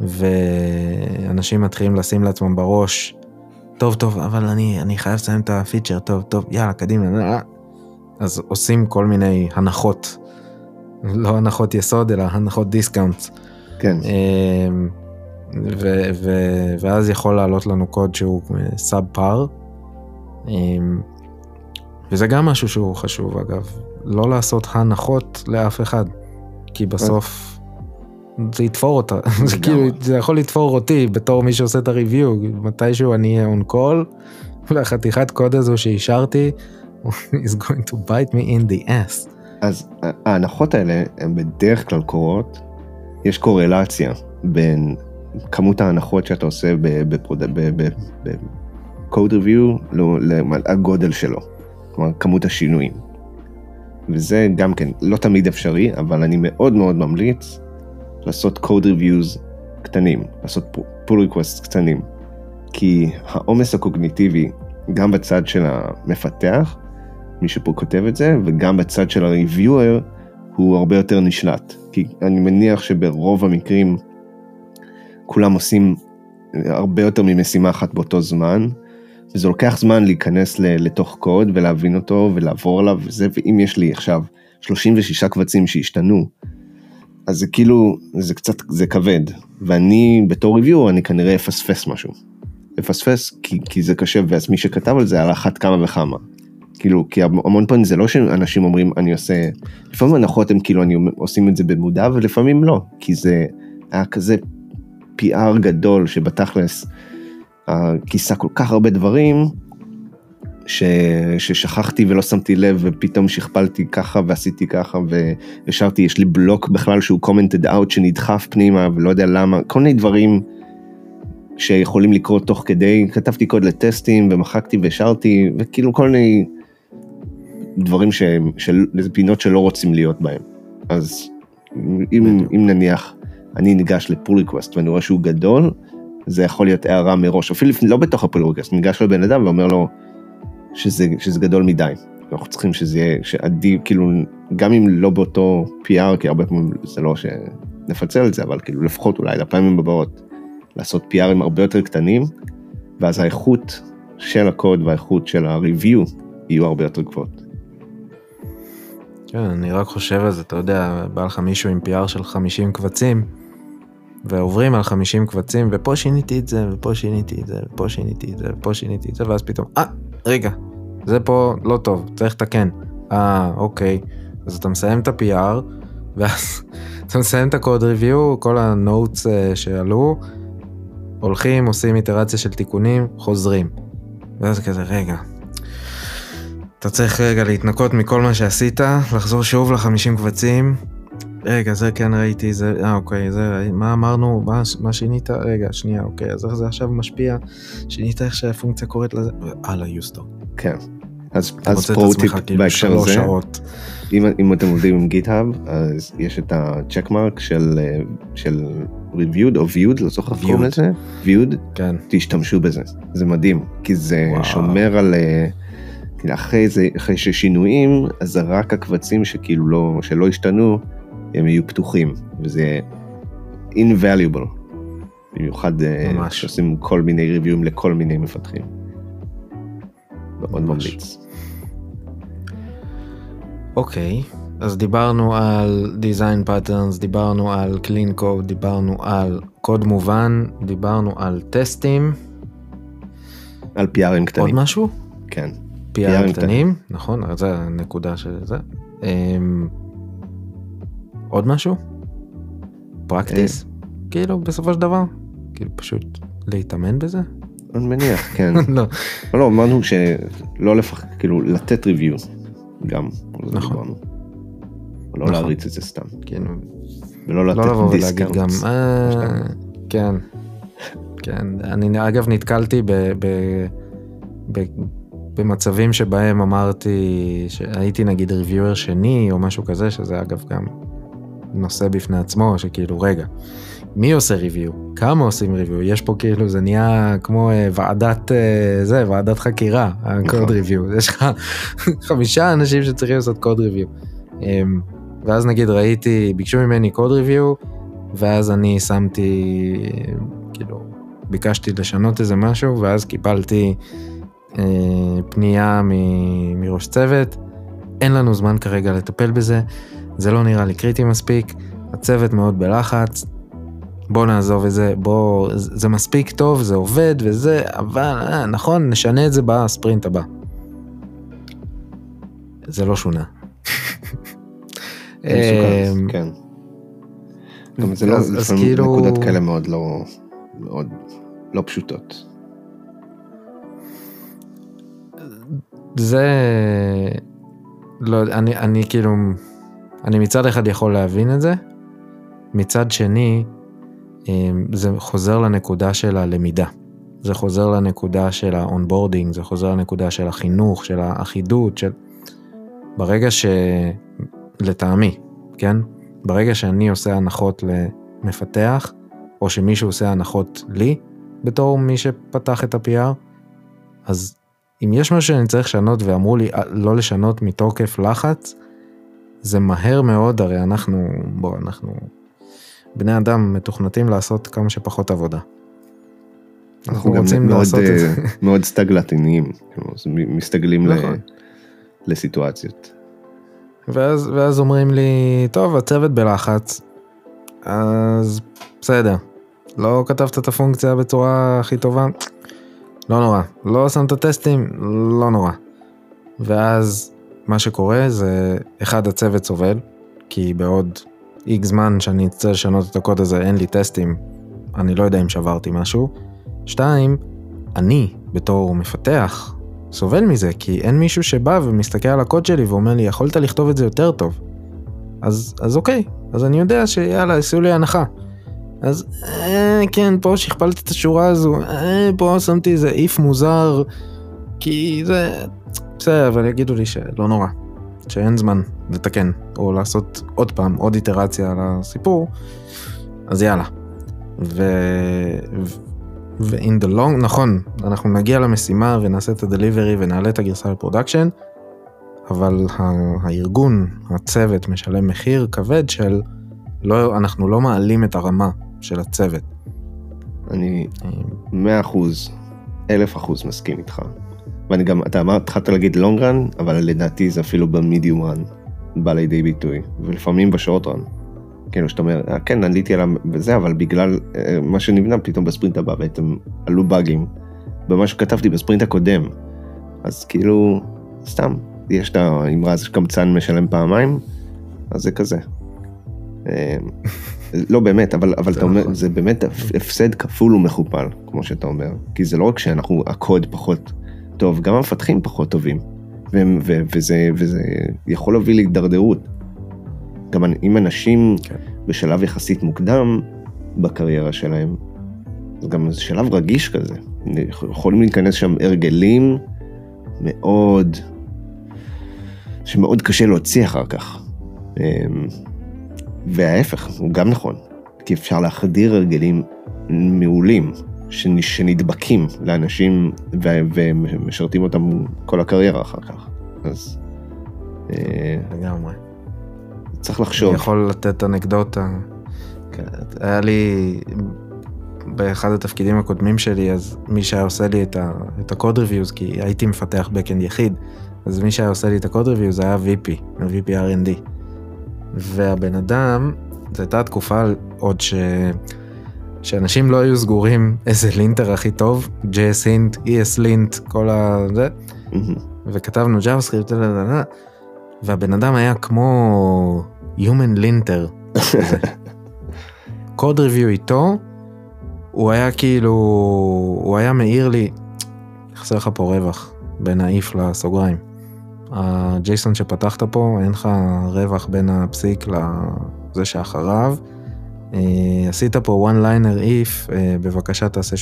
ואנשים מתחילים לשים לעצמם בראש, טוב, אבל אני חייב לסיים את הפיצ'ר, טוב, יאללה, קדימה, אז עושים כל מיני הנחות, לא הנחות יסוד, אלא הנחות דיסקאונט. כן. ואז יכול לעלות לנו קוד שהוא סאב פאר, וזה גם משהו שהוא חשוב, אגב, לא לעשות הנחות לאף אחד, כי בסוף זה יתפור אותה, זה יכול לתפור אותי בתור מי שעושה את הריוויו, מתישהו אני on call, והחתיכת קוד הזו שהשארתי, is going to bite me in the ass. אז ההנחות האלה, הן בדרך כלל קורות, יש קורלציה בין כמות ההנחות שאתה עושה ב-code review, לגודל שלו, כלומר כמות השינויים. וזה גם כן לא תמיד אפשרי, אבל אני מאוד מאוד ממליץ לעשות code reviews קטנים, לעשות pull request קטנים, כי העומס הקוגניטיבי, גם בצד של המפתח, מי שפה כותב את זה, וגם בצד של ה-reviewer, הוא הרבה יותר נשלט, כי אני מניח שברוב המקרים, כולם עושים הרבה יותר ממשימה אחת באותו זמן, וזה לוקח זמן להיכנס לתוך קוד, ולהבין אותו, ולעבור עליו, וזה, ואם יש לי עכשיו 36 קבצים שהשתנו, אז זה כאילו, זה קצת, זה כבד, ואני בתור ריוויור, אני כנראה אפספס משהו, כי זה קשה, ואז מי שכתב על זה, על אחת כמה וכמה, כאילו, כי המון פעמים זה לא שאנשים אומרים, אני עושה, לפעמים הנחות הם כאילו, אני עושים את זה במודע, ולפעמים לא, כי זה היה כזה PR גדול, שבתכלס, כיסה כל כך הרבה דברים ששכחתי ולא שמתי לב ופתאום שכפלתי ככה ועשיתי ככה והשארתי, יש לי בלוק בכלל שהוא commented out שנדחף פנימה ולא יודע למה, כל מיני דברים שיכולים לקרות תוך כדי, כתבתי קוד לטסטים ומחקתי והשארתי וכאילו כל מיני דברים פינות שלא רוצים להיות בהם. אז אם נניח אני ניגש לפול ריקווסט ואני רואה שהוא גדול, זה יכול להיות הערה מראש, אפילו לא בתוך הפול ריקווסט, ניגש לבן אדם ואומר לו שזה גדול מדי, אנחנו צריכים שזה יהיה, שעדיף, כאילו, גם אם לא באותו PR, כי הרבה פעמים זה לא שנפצל את זה, אבל כאילו לפחות אולי לפעמים בבאות, לעשות PRים הרבה יותר קטנים, ואז האיכות של הקוד והאיכות של הריוויו יהיו הרבה יותר גבוהות. כן, אני רק חושב על זה, אתה יודע, בא לך מישהו עם PR של 50 קבצים, ועוברים על 50 קבצים, ופה שיניתי את זה, ופה שיניתי את זה, ופה שיניתי את זה, ופה שיניתי את זה, ואז פתאום, רגע, זה פה לא טוב, צריך לתקן. אוקיי. אז אתה מסיים את ה-PR, ואז אתה מסיים את הקוד ריוויו, כל הנוטס שעלו, הולכים, עושים איטרציה של תיקונים, חוזרים. ואז כזה, רגע, אתה צריך רגע להתנקות מכל מה שעשית, לחזור שוב ל-50 קבצים, רגע, זה כן ראיתי, זה, אוקיי, זה, מה אמרנו, מה שינית, רגע, שנייה, אוקיי, אז איך זה עכשיו משפיע, שינית איך שהפונקציה קוראת לזה, יוסטו. כן. אז פרוטיפ בהקשר הזה, אם אתם עובדים עם GitHub, אז יש את ה-checkmark של reviewed או viewed, לא זוכר קוראים לזה, viewed, תשתמשו בזה, זה מדהים, כי זה שומר על, אחרי ששינויים, אז רק הקבצים שלא השתנו, הם יהיו פתוחים, וזה invaluable, במיוחד שעושים כל מיני ריוויים לכל מיני מפתחים. מאוד ממליץ. אוקיי, אז דיברנו על design patterns, דיברנו על clean code, דיברנו על קוד מובן, דיברנו על טסטים. על PR'ים קטנים. עוד משהו? כן. PR'ים קטנים, נכון, אז זה הנקודה של זה. עוד משהו? practice? כאילו בסופו של דבר? כאילו פשוט להתאמן בזה? אני מניח, כן. לא, אמרנו שלא לפח, כאילו לתת ריוויו גם. נכון. לא להריץ את זה סתם. כן. ולא לתת דיסקאונט. כן. כן. אני אגב נתקלתי במצבים שבהם אמרתי שהייתי נגיד ריוויואר שני או משהו כזה, שזה אגב גם נושא בפני עצמו, שכאילו רגע, מי עושה ריוויו? כמה עושים ריוויו? יש פה כאילו, זה נהיה כמו ועדת חקירה, הקוד ריוויו. יש לך 5 אנשים שצריכים לעשות קוד ריוויו. ואז נגיד ראיתי, ביקשו ממני קוד ריוויו, ואז אני שמתי, כאילו, ביקשתי לשנות איזה משהו, ואז קיבלתי פנייה מראש צוות, אין לנו זמן כרגע לטפל בזה, זה לא נראה לי קריטי מספיק, הצוות מאוד בלחץ, בוא נעזוב את זה, זה מספיק טוב, זה עובד וזה, אבל נכון, נשנה את זה בספרינט הבא. זה לא שונה. כן. גם זה לא, לפעמים נקודות כאלה מאוד לא פשוטות. זה, לא, אני כאילו, אני מצד אחד יכול להבין את זה, מצד שני, זה חוזר לנקודה של הלמידה, זה חוזר לנקודה של האונבורדינג, זה חוזר לנקודה של החינוך, של האחידות, של... ברגע שלטעמי, כן? ברגע שאני עושה הנחות למפתח, או שמישהו עושה הנחות לי, בתור מי שפתח את ה-PR, אז אם יש משהו שאני צריך לשנות, ואמרו לי לא לשנות מתוקף לחץ, זה מהר מאוד, הרי אנחנו בני אדם מתוכנתים לעשות כמה שפחות עבודה. אנחנו רוצים לעשות את זה. מאוד סטגלטיניים, מסתגלים לסיטואציות. ואז אומרים לי, טוב, הצוות בלחץ, אז בסדר, לא כתבת את הפונקציה בצורה הכי טובה, לא נורא, לא שמת טסטים, לא נורא. ואז מה שקורה זה, אחד, הצוות סובל, כי בעוד איקס זמן שאני אצטרך לשנות את הקוד הזה, אין לי טסטים, אני לא יודע אם שברתי משהו. 2, אני בתור מפתח סובל מזה, כי אין מישהו שבא ומסתכל על הקוד שלי ואומר לי, יכולת לכתוב את זה יותר טוב. אז אוקיי, אז אני יודע שיאללה, עשו לי הנחה. אז כן, פה שכפלתי את השורה הזו, פה שמתי איזה איף מוזר, כי זה... בסדר, אבל יגידו לי שלא נורא, שאין זמן לתקן, או לעשות עוד פעם, עוד איטרציה על הסיפור, אז יאללה. in the long, נכון, אנחנו נגיע למשימה ונעשה את הדליברי ונעלה את הגרסה לפרודקשן, אבל הארגון, הצוות, משלם מחיר כבד של, לא, אנחנו לא מעלים את הרמה של הצוות. אני 100%, 1000% מסכים איתך. ואני גם, אתה אמרת, התחלת להגיד long run, אבל לדעתי זה אפילו ב-medium run, בא לידי ביטוי, ולפעמים בשעות run. כאילו, שאתה אומר, כן, עליתי עליו בזה, אבל בגלל מה שנבנה פתאום בספרינט הבא, בעצם עלו באגים, במה שכתבתי בספרינט הקודם. אז כאילו, סתם, יש את האמרה, זה שקמצן משלם פעמיים, אז זה כזה. לא באמת, אבל אתה אומר, זה באמת הפסד כפול ומכופל, כמו שאתה אומר, כי זה לא רק שאנחנו, הקוד פחות טוב, גם המפתחים פחות טובים, וזה יכול להביא להידרדרות. גם אם אנשים בשלב יחסית מוקדם בקריירה שלהם, זה גם שלב רגיש כזה, יכולים להיכנס שם הרגלים מאוד שמאוד קשה להוציא אחר כך. וההפך, הוא גם נכון, כי אפשר להחדיר הרגלים מעולים שנדבקים לאנשים ומשרתים אותם כל הקריירה אחר כך. אז לגמרי. צריך לחשוב. אני יכול לתת אנקדוטה. היה לי באחד התפקידים הקודמים שלי, אז מי שהיה עושה לי את הקוד ריוויוז, כי הייתי מפתח בקאנד יחיד, אז מי שהיה עושה לי את הקוד ריוויוז היה VP R&D. והבן אדם, זו הייתה תקופה עוד שאנשים לא היו סגורים איזה לינטר הכי טוב, JSLint, ESLint, כל זה, וכתבנו JavaScript, והבן אדם היה כמו Human Linter. קוד ריוויו איתו, הוא היה כאילו, הוא היה מאיר לי, יחסר לך פה רווח, בין העיף לסוגריים. הג'ייסון שפתחת פה, אין לך רווח בין הפסיק לזה שאחריו, עשית פה one liner if, בבקשה תעשה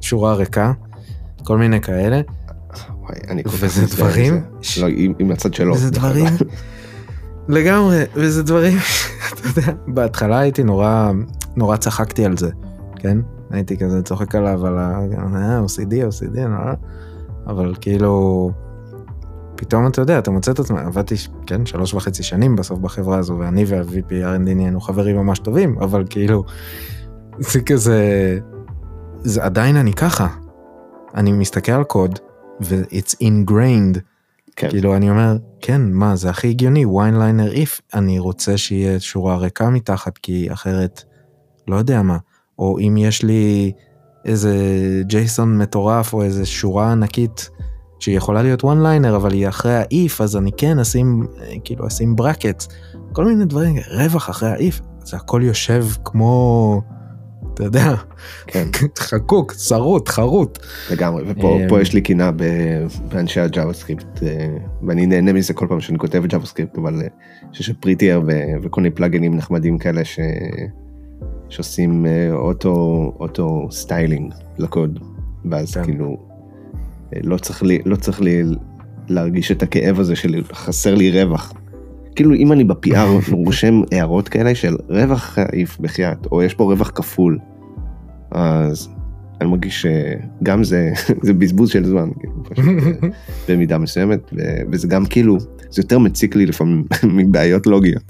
שורה ריקה, כל מיני כאלה. וזה דברים, לא, עם הצד שלו. וזה דברים, לגמרי, וזה דברים, אתה יודע, בהתחלה הייתי נורא צחקתי על זה, כן? הייתי כזה צוחק עליו, על OCD, אבל כאילו, פתאום אתה יודע, אתה מוצא את עצמך, עבדתי, כן, 3.5 שנים בסוף בחברה הזו, ואני וה-VP R&D נהיינו חברים ממש טובים, אבל כאילו, זה כזה, זה עדיין אני ככה, אני מסתכל על קוד, ו-it's ingrained, כאילו אני אומר, כן, מה, זה הכי הגיוני, one liner if, אני רוצה שיהיה שורה ריקה מתחת, כי אחרת, לא יודע מה, או אם יש לי איזה ג'ייסון מטורף, או איזה שורה ענקית, שהיא יכולה להיות one liner, אבל היא אחרי ה-if, אז אני כן אשים, כאילו אשים brackets, כל מיני דברים, רווח אחרי ה-if, זה הכל יושב כמו, אתה יודע, חקוק, שרוט, חרוט. לגמרי, ופה יש לי קינה באנשי ה-JavaScript, ואני נהנה מזה כל פעם שאני כותב JavaScript, אבל שפריטייר וכל מיני פלאגינים נחמדים כאלה, שעושים אוטו סטיילינג לקוד, ואז כאילו, לא צריך לי להרגיש את הכאב הזה של חסר לי רווח. כאילו אם אני ב-PR רושם הערות כאלה של רווח חעיף בחיית, או יש פה רווח כפול, אז אני מרגיש שגם זה בזבוז של זמן, במידה מסוימת, וזה גם כאילו, זה יותר מציק לי לפעמים מבעיות לוגיות,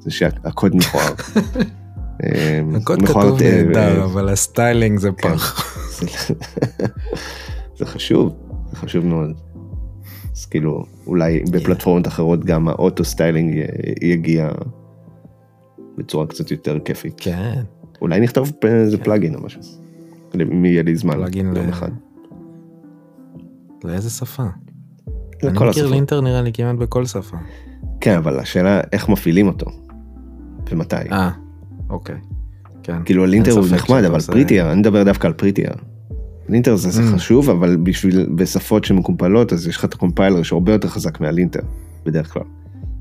זה שהקוד מכוער. הקוד כתוב נהדר, אבל הסטיילינג זה פח. זה חשוב מאוד. אז כאילו, אולי בפלטפורמות אחרות גם האוטו סטיילינג יגיע בצורה קצת יותר כיפית. כן. אולי נכתוב איזה פלאגין או משהו. מי יהיה לי זמן. פלאגין ל... לאיזה שפה? לכל השפה. אני מכיר לינטר נראה לי כמעט בכל שפה. כן, אבל השאלה איך מפעילים אותו. ומתי. אוקיי. כן. כאילו הלינטר הוא נחמד, אבל פריטייר, אני מדבר דווקא על פריטייר. לינטר זה חשוב, אבל בשביל בשפות שמקומפלות, אז יש לך את הקומפיילר שהרבה יותר חזק מהלינטר, בדרך כלל.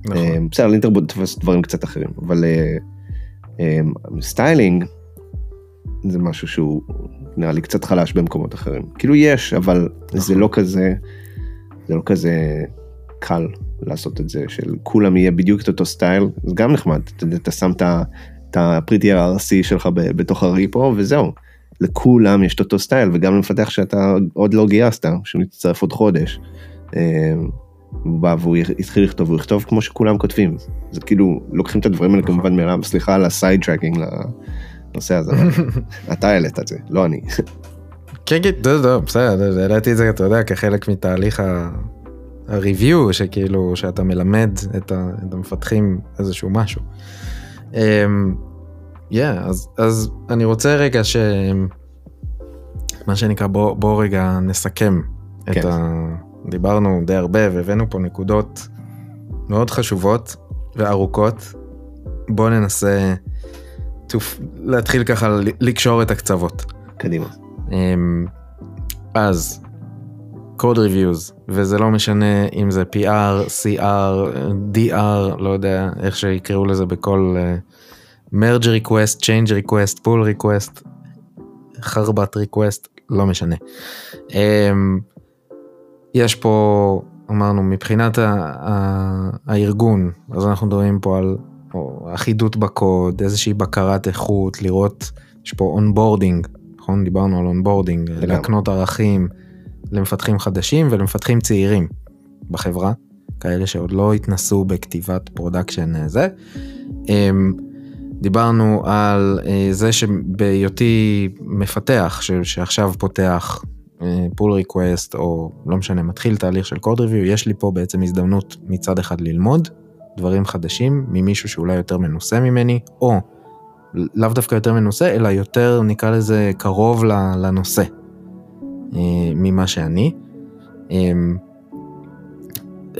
נכון. בסדר, לינטר תופס דברים קצת אחרים, אבל סטיילינג, זה משהו שהוא נראה לי קצת חלש במקומות אחרים. כאילו יש, אבל זה לא כזה קל לעשות את זה, של כולם יהיה בדיוק את אותו סטייל, זה גם נחמד, אתה שם את הפריטייר RC שלך בתוך הריפו, וזהו. לכולם יש את אותו סטייל, וגם למפתח שאתה עוד לא גייסת, שהוא יצטרף עוד חודש, הוא בא והוא התחיל לכתוב, הוא יכתוב כמו שכולם כותבים, זה כאילו, לוקחים את הדברים האלה כמובן מאליו, סליחה על הסייד טרקינג לנושא הזה, אתה העלית את זה, לא אני. כן, לא, בסדר, העליתי את זה, אתה יודע, כחלק מתהליך הריוויו, שכאילו, שאתה מלמד את המפתחים איזשהו משהו. אז אני רוצה רגע מה שנקרא, בוא רגע נסכם. דיברנו די הרבה והבאנו פה נקודות מאוד חשובות וארוכות. בוא ננסה להתחיל ככה לקשור את הקצוות. קדימה. אז code reviews, וזה לא משנה אם זה PR, CR, DR, לא יודע איך שיקראו לזה בכל... merge request, change request, pull request, חרבת request, לא משנה. יש פה אמרנו, מבחינת הארגון, אז אנחנו מדברים פה על אחידות בקוד, איזושהי בקרת איכות, לראות, יש פה אונבורדינג, נכון? דיברנו על אונבורדינג, להקנות ערכים למפתחים חדשים ולמפתחים צעירים בחברה, כאלה שעוד לא התנסו בכתיבת פרודקשן זה. דיברנו על זה שבהיותי מפתח, שעכשיו פותח pull request, או לא משנה, מתחיל תהליך של code review, יש לי פה בעצם הזדמנות מצד אחד ללמוד דברים חדשים ממישהו שאולי יותר מנוסה ממני, או לאו דווקא יותר מנוסה, אלא יותר נקרא לזה קרוב לנושא ממה שאני.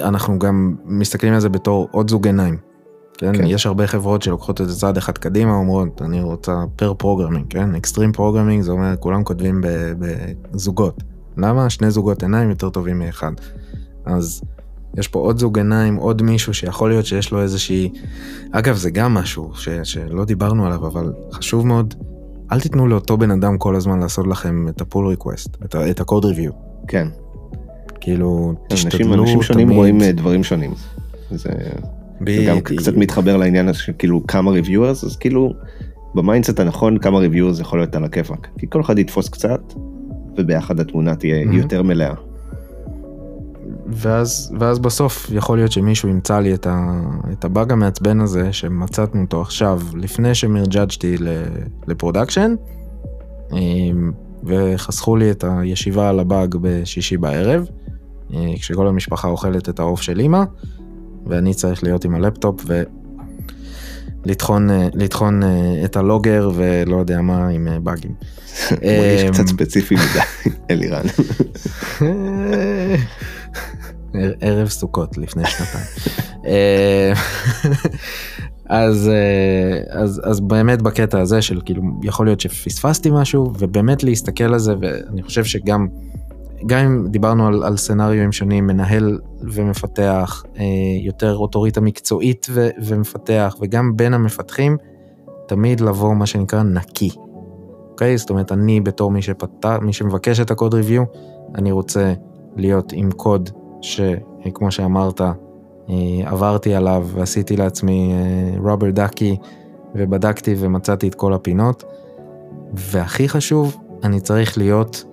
אנחנו גם מסתכלים על זה בתור עוד זוג עיניים. כן? כן. יש הרבה חברות שלוקחות את הצעד אחד קדימה, אומרות, אני רוצה PR programming, כן? Extreme Programming, זה אומר, כולם כותבים בזוגות. למה? שני זוגות עיניים יותר טובים מאחד. אז יש פה עוד זוג עיניים, עוד מישהו שיכול להיות שיש לו איזושהי... אגב, זה גם משהו שלא דיברנו עליו, אבל חשוב מאוד, אל תיתנו לאותו בן אדם כל הזמן לעשות לכם את ה-pull request, את ה-code review. כן. כאילו, תשתדלו... אנשים שונים רואים דברים שונים. זה... וגם קצת מתחבר לעניין הזה, כאילו כמה ריוויורס, אז כאילו במיינדסט הנכון כמה ריוויורס יכול להיות על הכיפק, כי כל אחד יתפוס קצת, וביחד התמונה תהיה יותר מלאה. ואז בסוף יכול להיות שמישהו ימצא לי את הבאג המעצבן הזה, שמצאתנו אותו עכשיו, לפני שמרג'ג'תי לפרודקשן, וחסכו לי את הישיבה על הבאג בשישי בערב, כשכל המשפחה אוכלת את העוף של אמא, ואני צריך להיות עם הלפטופ ולטחון את הלוגר ולא יודע מה עם באגים. יש קצת ספציפי מדי, אלירן. ערב סוכות לפני שנתיים. אז באמת בקטע הזה של כאילו יכול להיות שפספסתי משהו ובאמת להסתכל על זה, ואני חושב שגם אם דיברנו על סנריו שונים, מנהל ומפתח, יותר אוטוריטה מקצועית ומפתח, וגם בין המפתחים, תמיד לבוא מה שנקרא נקי. אוקיי? זאת אומרת, אני בתור מי שמבקש את הקוד ריוויו, אני רוצה להיות עם קוד שכמו שאמרת, עברתי עליו ועשיתי לעצמי רוברט דאקי, ובדקתי ומצאתי את כל הפינות, והכי חשוב, אני צריך להיות...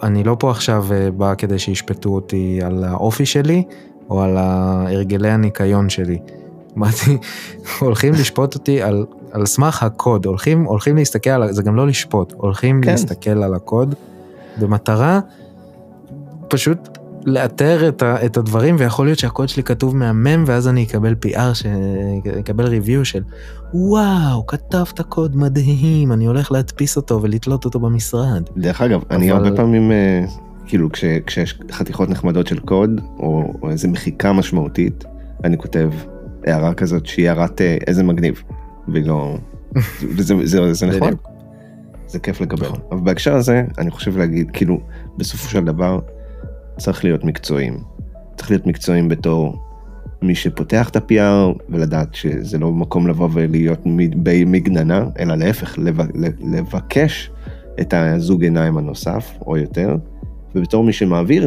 אני לא פה עכשיו בא כדי שישפטו אותי על האופי שלי, או על הרגלי הניקיון שלי. הולכים לשפוט אותי על סמך הקוד, הולכים להסתכל על, זה גם לא לשפוט, הולכים להסתכל על הקוד, במטרה פשוט לאתר את הדברים, ויכול להיות שהקוד שלי כתוב מהמם, ואז אני אקבל PR, אקבל ריוויו של, וואו, כתבת קוד מדהים, אני הולך להדפיס אותו ולתלות אותו במשרד. דרך אגב, אני הרבה פעמים, כאילו, כשיש חתיכות נחמדות של קוד, או איזו מחיקה משמעותית, אני כותב הערה כזאת, שהיא הערת איזה מגניב, ולא... זה נכון. זה כיף לקבל. אבל בהקשר הזה, אני חושב להגיד, כאילו, בסופו של דבר, צריך להיות מקצועיים. צריך להיות מקצועיים בתור מי שפותח את ה-PR, ולדעת שזה לא מקום לבוא ולהיות במגננה, אלא להפך, לבקש את הזוג עיניים הנוסף, או יותר, ובתור מי שמעביר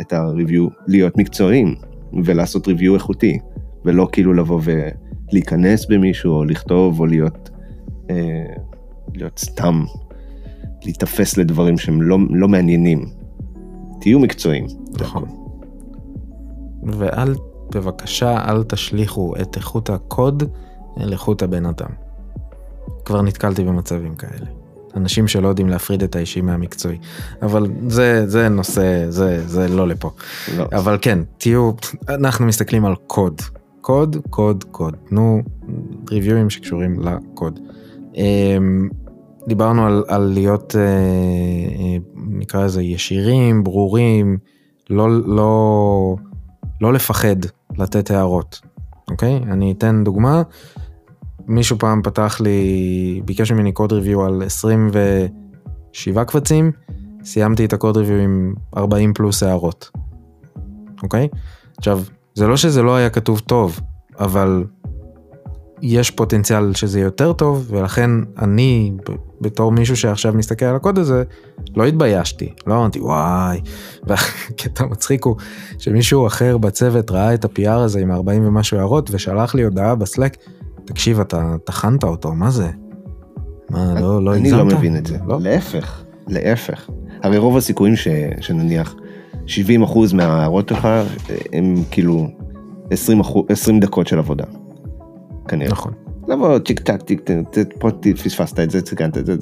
את ה-review, להיות מקצועיים, ולעשות review איכותי, ולא כאילו לבוא ולהיכנס במישהו, או לכתוב, או להיות סתם, להתאפס לדברים שהם לא מעניינים. תהיו מקצועיים. נכון. ואל, בבקשה, אל תשליכו את איכות הקוד אל איכות הבן אדם. כבר נתקלתי במצבים כאלה. אנשים שלא יודעים להפריד את האישי מהמקצועי. אבל זה נושא, זה לא לפה. לא. אבל כן, אנחנו מסתכלים על קוד. קוד, קוד, קוד. נו, ריוויויים שקשורים לקוד. דיברנו על להיות, נקרא לזה, ישירים, ברורים, לא לפחד לתת הערות, אוקיי? אני אתן דוגמה, מישהו פעם ביקש ממני קוד ריוויו על 27 קבצים, סיימתי את הקוד ריוויו עם 40 פלוס הערות, אוקיי? עכשיו, זה לא שזה לא היה כתוב טוב, אבל יש פוטנציאל שזה יותר טוב, ולכן אני, בתור מישהו שעכשיו מסתכל על הקוד הזה, לא התביישתי, לא אמרתי, וואי, והקטע מצחיק הוא, שמישהו אחר בצוות ראה את ה-PR הזה עם 40 ומשהו הערות, ושלח לי הודעה בסלק, תקשיב, אתה תחנת אותו, מה זה? מה, לא הגזמת? אני לא מבין את זה, להפך, להפך. הרי רוב הסיכויים שנניח, 70% מההערות שלך, הם כאילו 20 דקות של עבודה. כנראה. נכון. לבוא, צ'יק-טק, צ'יק-טק, פה פספסת את זה, צגנת את זה,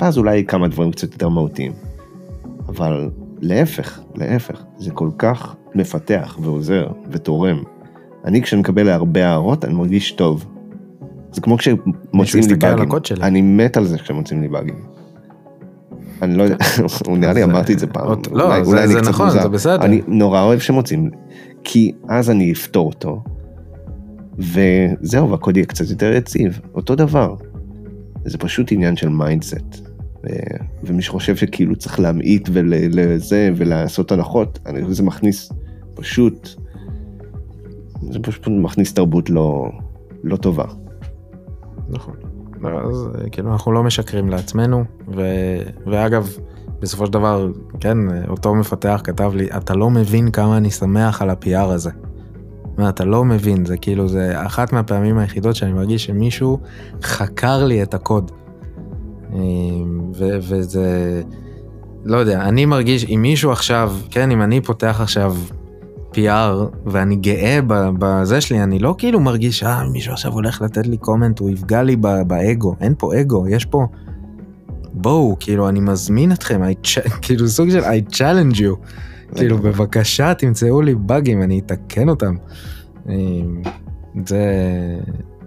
ואז אולי כמה דברים קצת יותר מהותיים. אבל להפך, להפך, זה כל כך מפתח ועוזר ותורם. אני כשנקבל הרבה הערות, אני מרגיש טוב. זה כמו כשמוצאים לי באגים. אני מת על זה כשמוצאים לי באגים. אני לא יודע, הוא נראה לי, אמרתי את זה פעם. לא, זה נכון, זה בסדר. אני נורא אוהב שמוצאים, כי אז אני אפתור אותו, וזהו, והקוד יהיה קצת יותר יציב. אותו דבר. זה פשוט עניין של מיינדסט. ומי שחושב שכאילו צריך להמעיט ולזה, ולעשות הנחות, זה מכניס פשוט, זה פשוט מכניס תרבות לא טובה. נכון. אז כאילו אנחנו לא משקרים לעצמנו, ואגב, בסופו של דבר, כן, אותו מפתח כתב לי, אתה לא מבין כמה אני שמח על ה-PR הזה. אתה לא מבין, זה כאילו, זה אחת מהפעמים היחידות שאני מרגיש שמישהו חקר לי את הקוד. וזה, לא יודע, אני מרגיש, אם מישהו עכשיו, כן, אם אני פותח עכשיו PR, ואני גאה בזה שלי, אני לא כאילו מרגיש, מישהו עכשיו הולך לתת לי קומנט, הוא יפגע לי באגו, אין פה אגו, יש פה, בואו, כאילו, אני מזמין אתכם, כאילו, סוג של, I challenge you, כאילו, בבקשה, תמצאו לי בגים, אני אתקן אותם.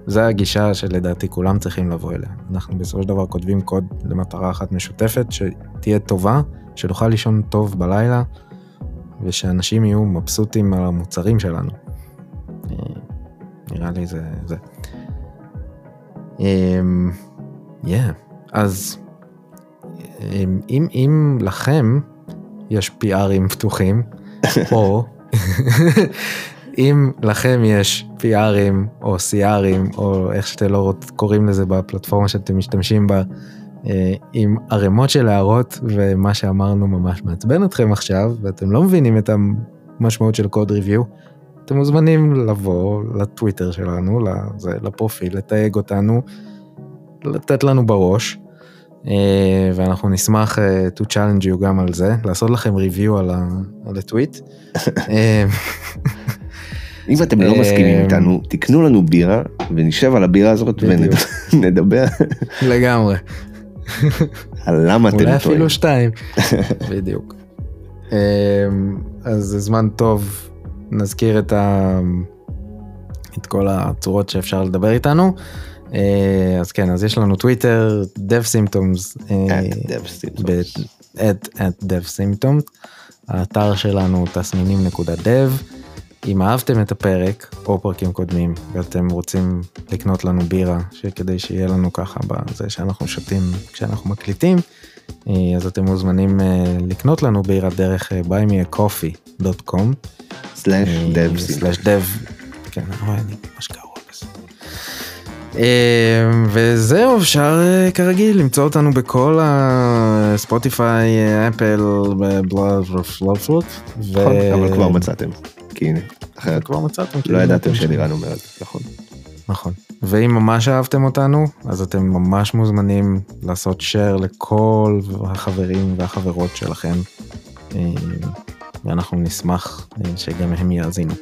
זה הגישה שלדעתי כולם צריכים לבוא אליה. אנחנו בסופו של דבר כותבים קוד למטרה אחת משותפת, שתהיה טובה, שנוכל לישון טוב בלילה, ושאנשים יהיו מבסוטים על המוצרים שלנו. נראה לי זה. אז, אם לכם, יש PR'ים פתוחים, או אם לכם יש PR'ים או CR'ים, או איך שאתם לא קוראים לזה בפלטפורמה שאתם משתמשים בה, עם ערימות של הערות, ומה שאמרנו ממש מעצבן אתכם עכשיו, ואתם לא מבינים את המשמעות של קוד ריוויו, אתם מוזמנים לבוא לטוויטר שלנו, לפרופיל, לתייג אותנו, לתת לנו בראש, ואנחנו נשמח to challenge you גם על זה, לעשות לכם review על הטוויט. אם אתם לא מסכימים איתנו, תקנו לנו בירה, ונשב על הבירה הזאת ונדבר. לגמרי. על למה אתם טועים. אולי אפילו שתיים. בדיוק. אז זה זמן טוב, נזכיר את כל הצורות שאפשר לדבר איתנו. אז כן, אז יש לנו טוויטר, DevSymptoms, @DevSymptoms, האתר שלנו tasminim.dev. אם אהבתם את הפרק או פרקים קודמים, ואתם רוצים לקנות לנו בירה, כדי שיהיה לנו ככה בזה שאנחנו שותים כשאנחנו מקליטים, אז אתם מוזמנים לקנות לנו בירה דרך buymeacoffee.com/devsymptoms. כן, אני ממש קרוב. וזהו, אפשר כרגיל למצוא אותנו בכל הספוטיפיי, אפל, בלאפלוט. נכון, אבל כבר מצאתם, כי הנה, אחרת כבר מצאתם. לא ידעתם שאלירן אומר את זה, נכון. נכון, ואם ממש אהבתם אותנו, אז אתם ממש מוזמנים לעשות share לכל החברים והחברות שלכם, ואנחנו נשמח שגם הם יאזינו.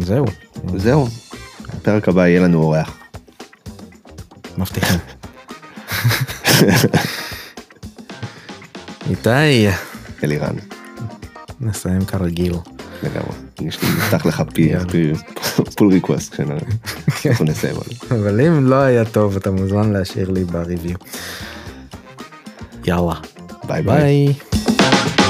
זהו. זהו. הפרק הבא יהיה לנו אורח. מבטיחים. איתי. אלירן. נסיים כרגיל. לגמרי. יש לי נפתח לך פול ריקווסט. אנחנו נסיים על זה. אבל אם לא היה טוב, אתה מוזמן להשאיר לי בריוויו. יאללה. ביי ביי.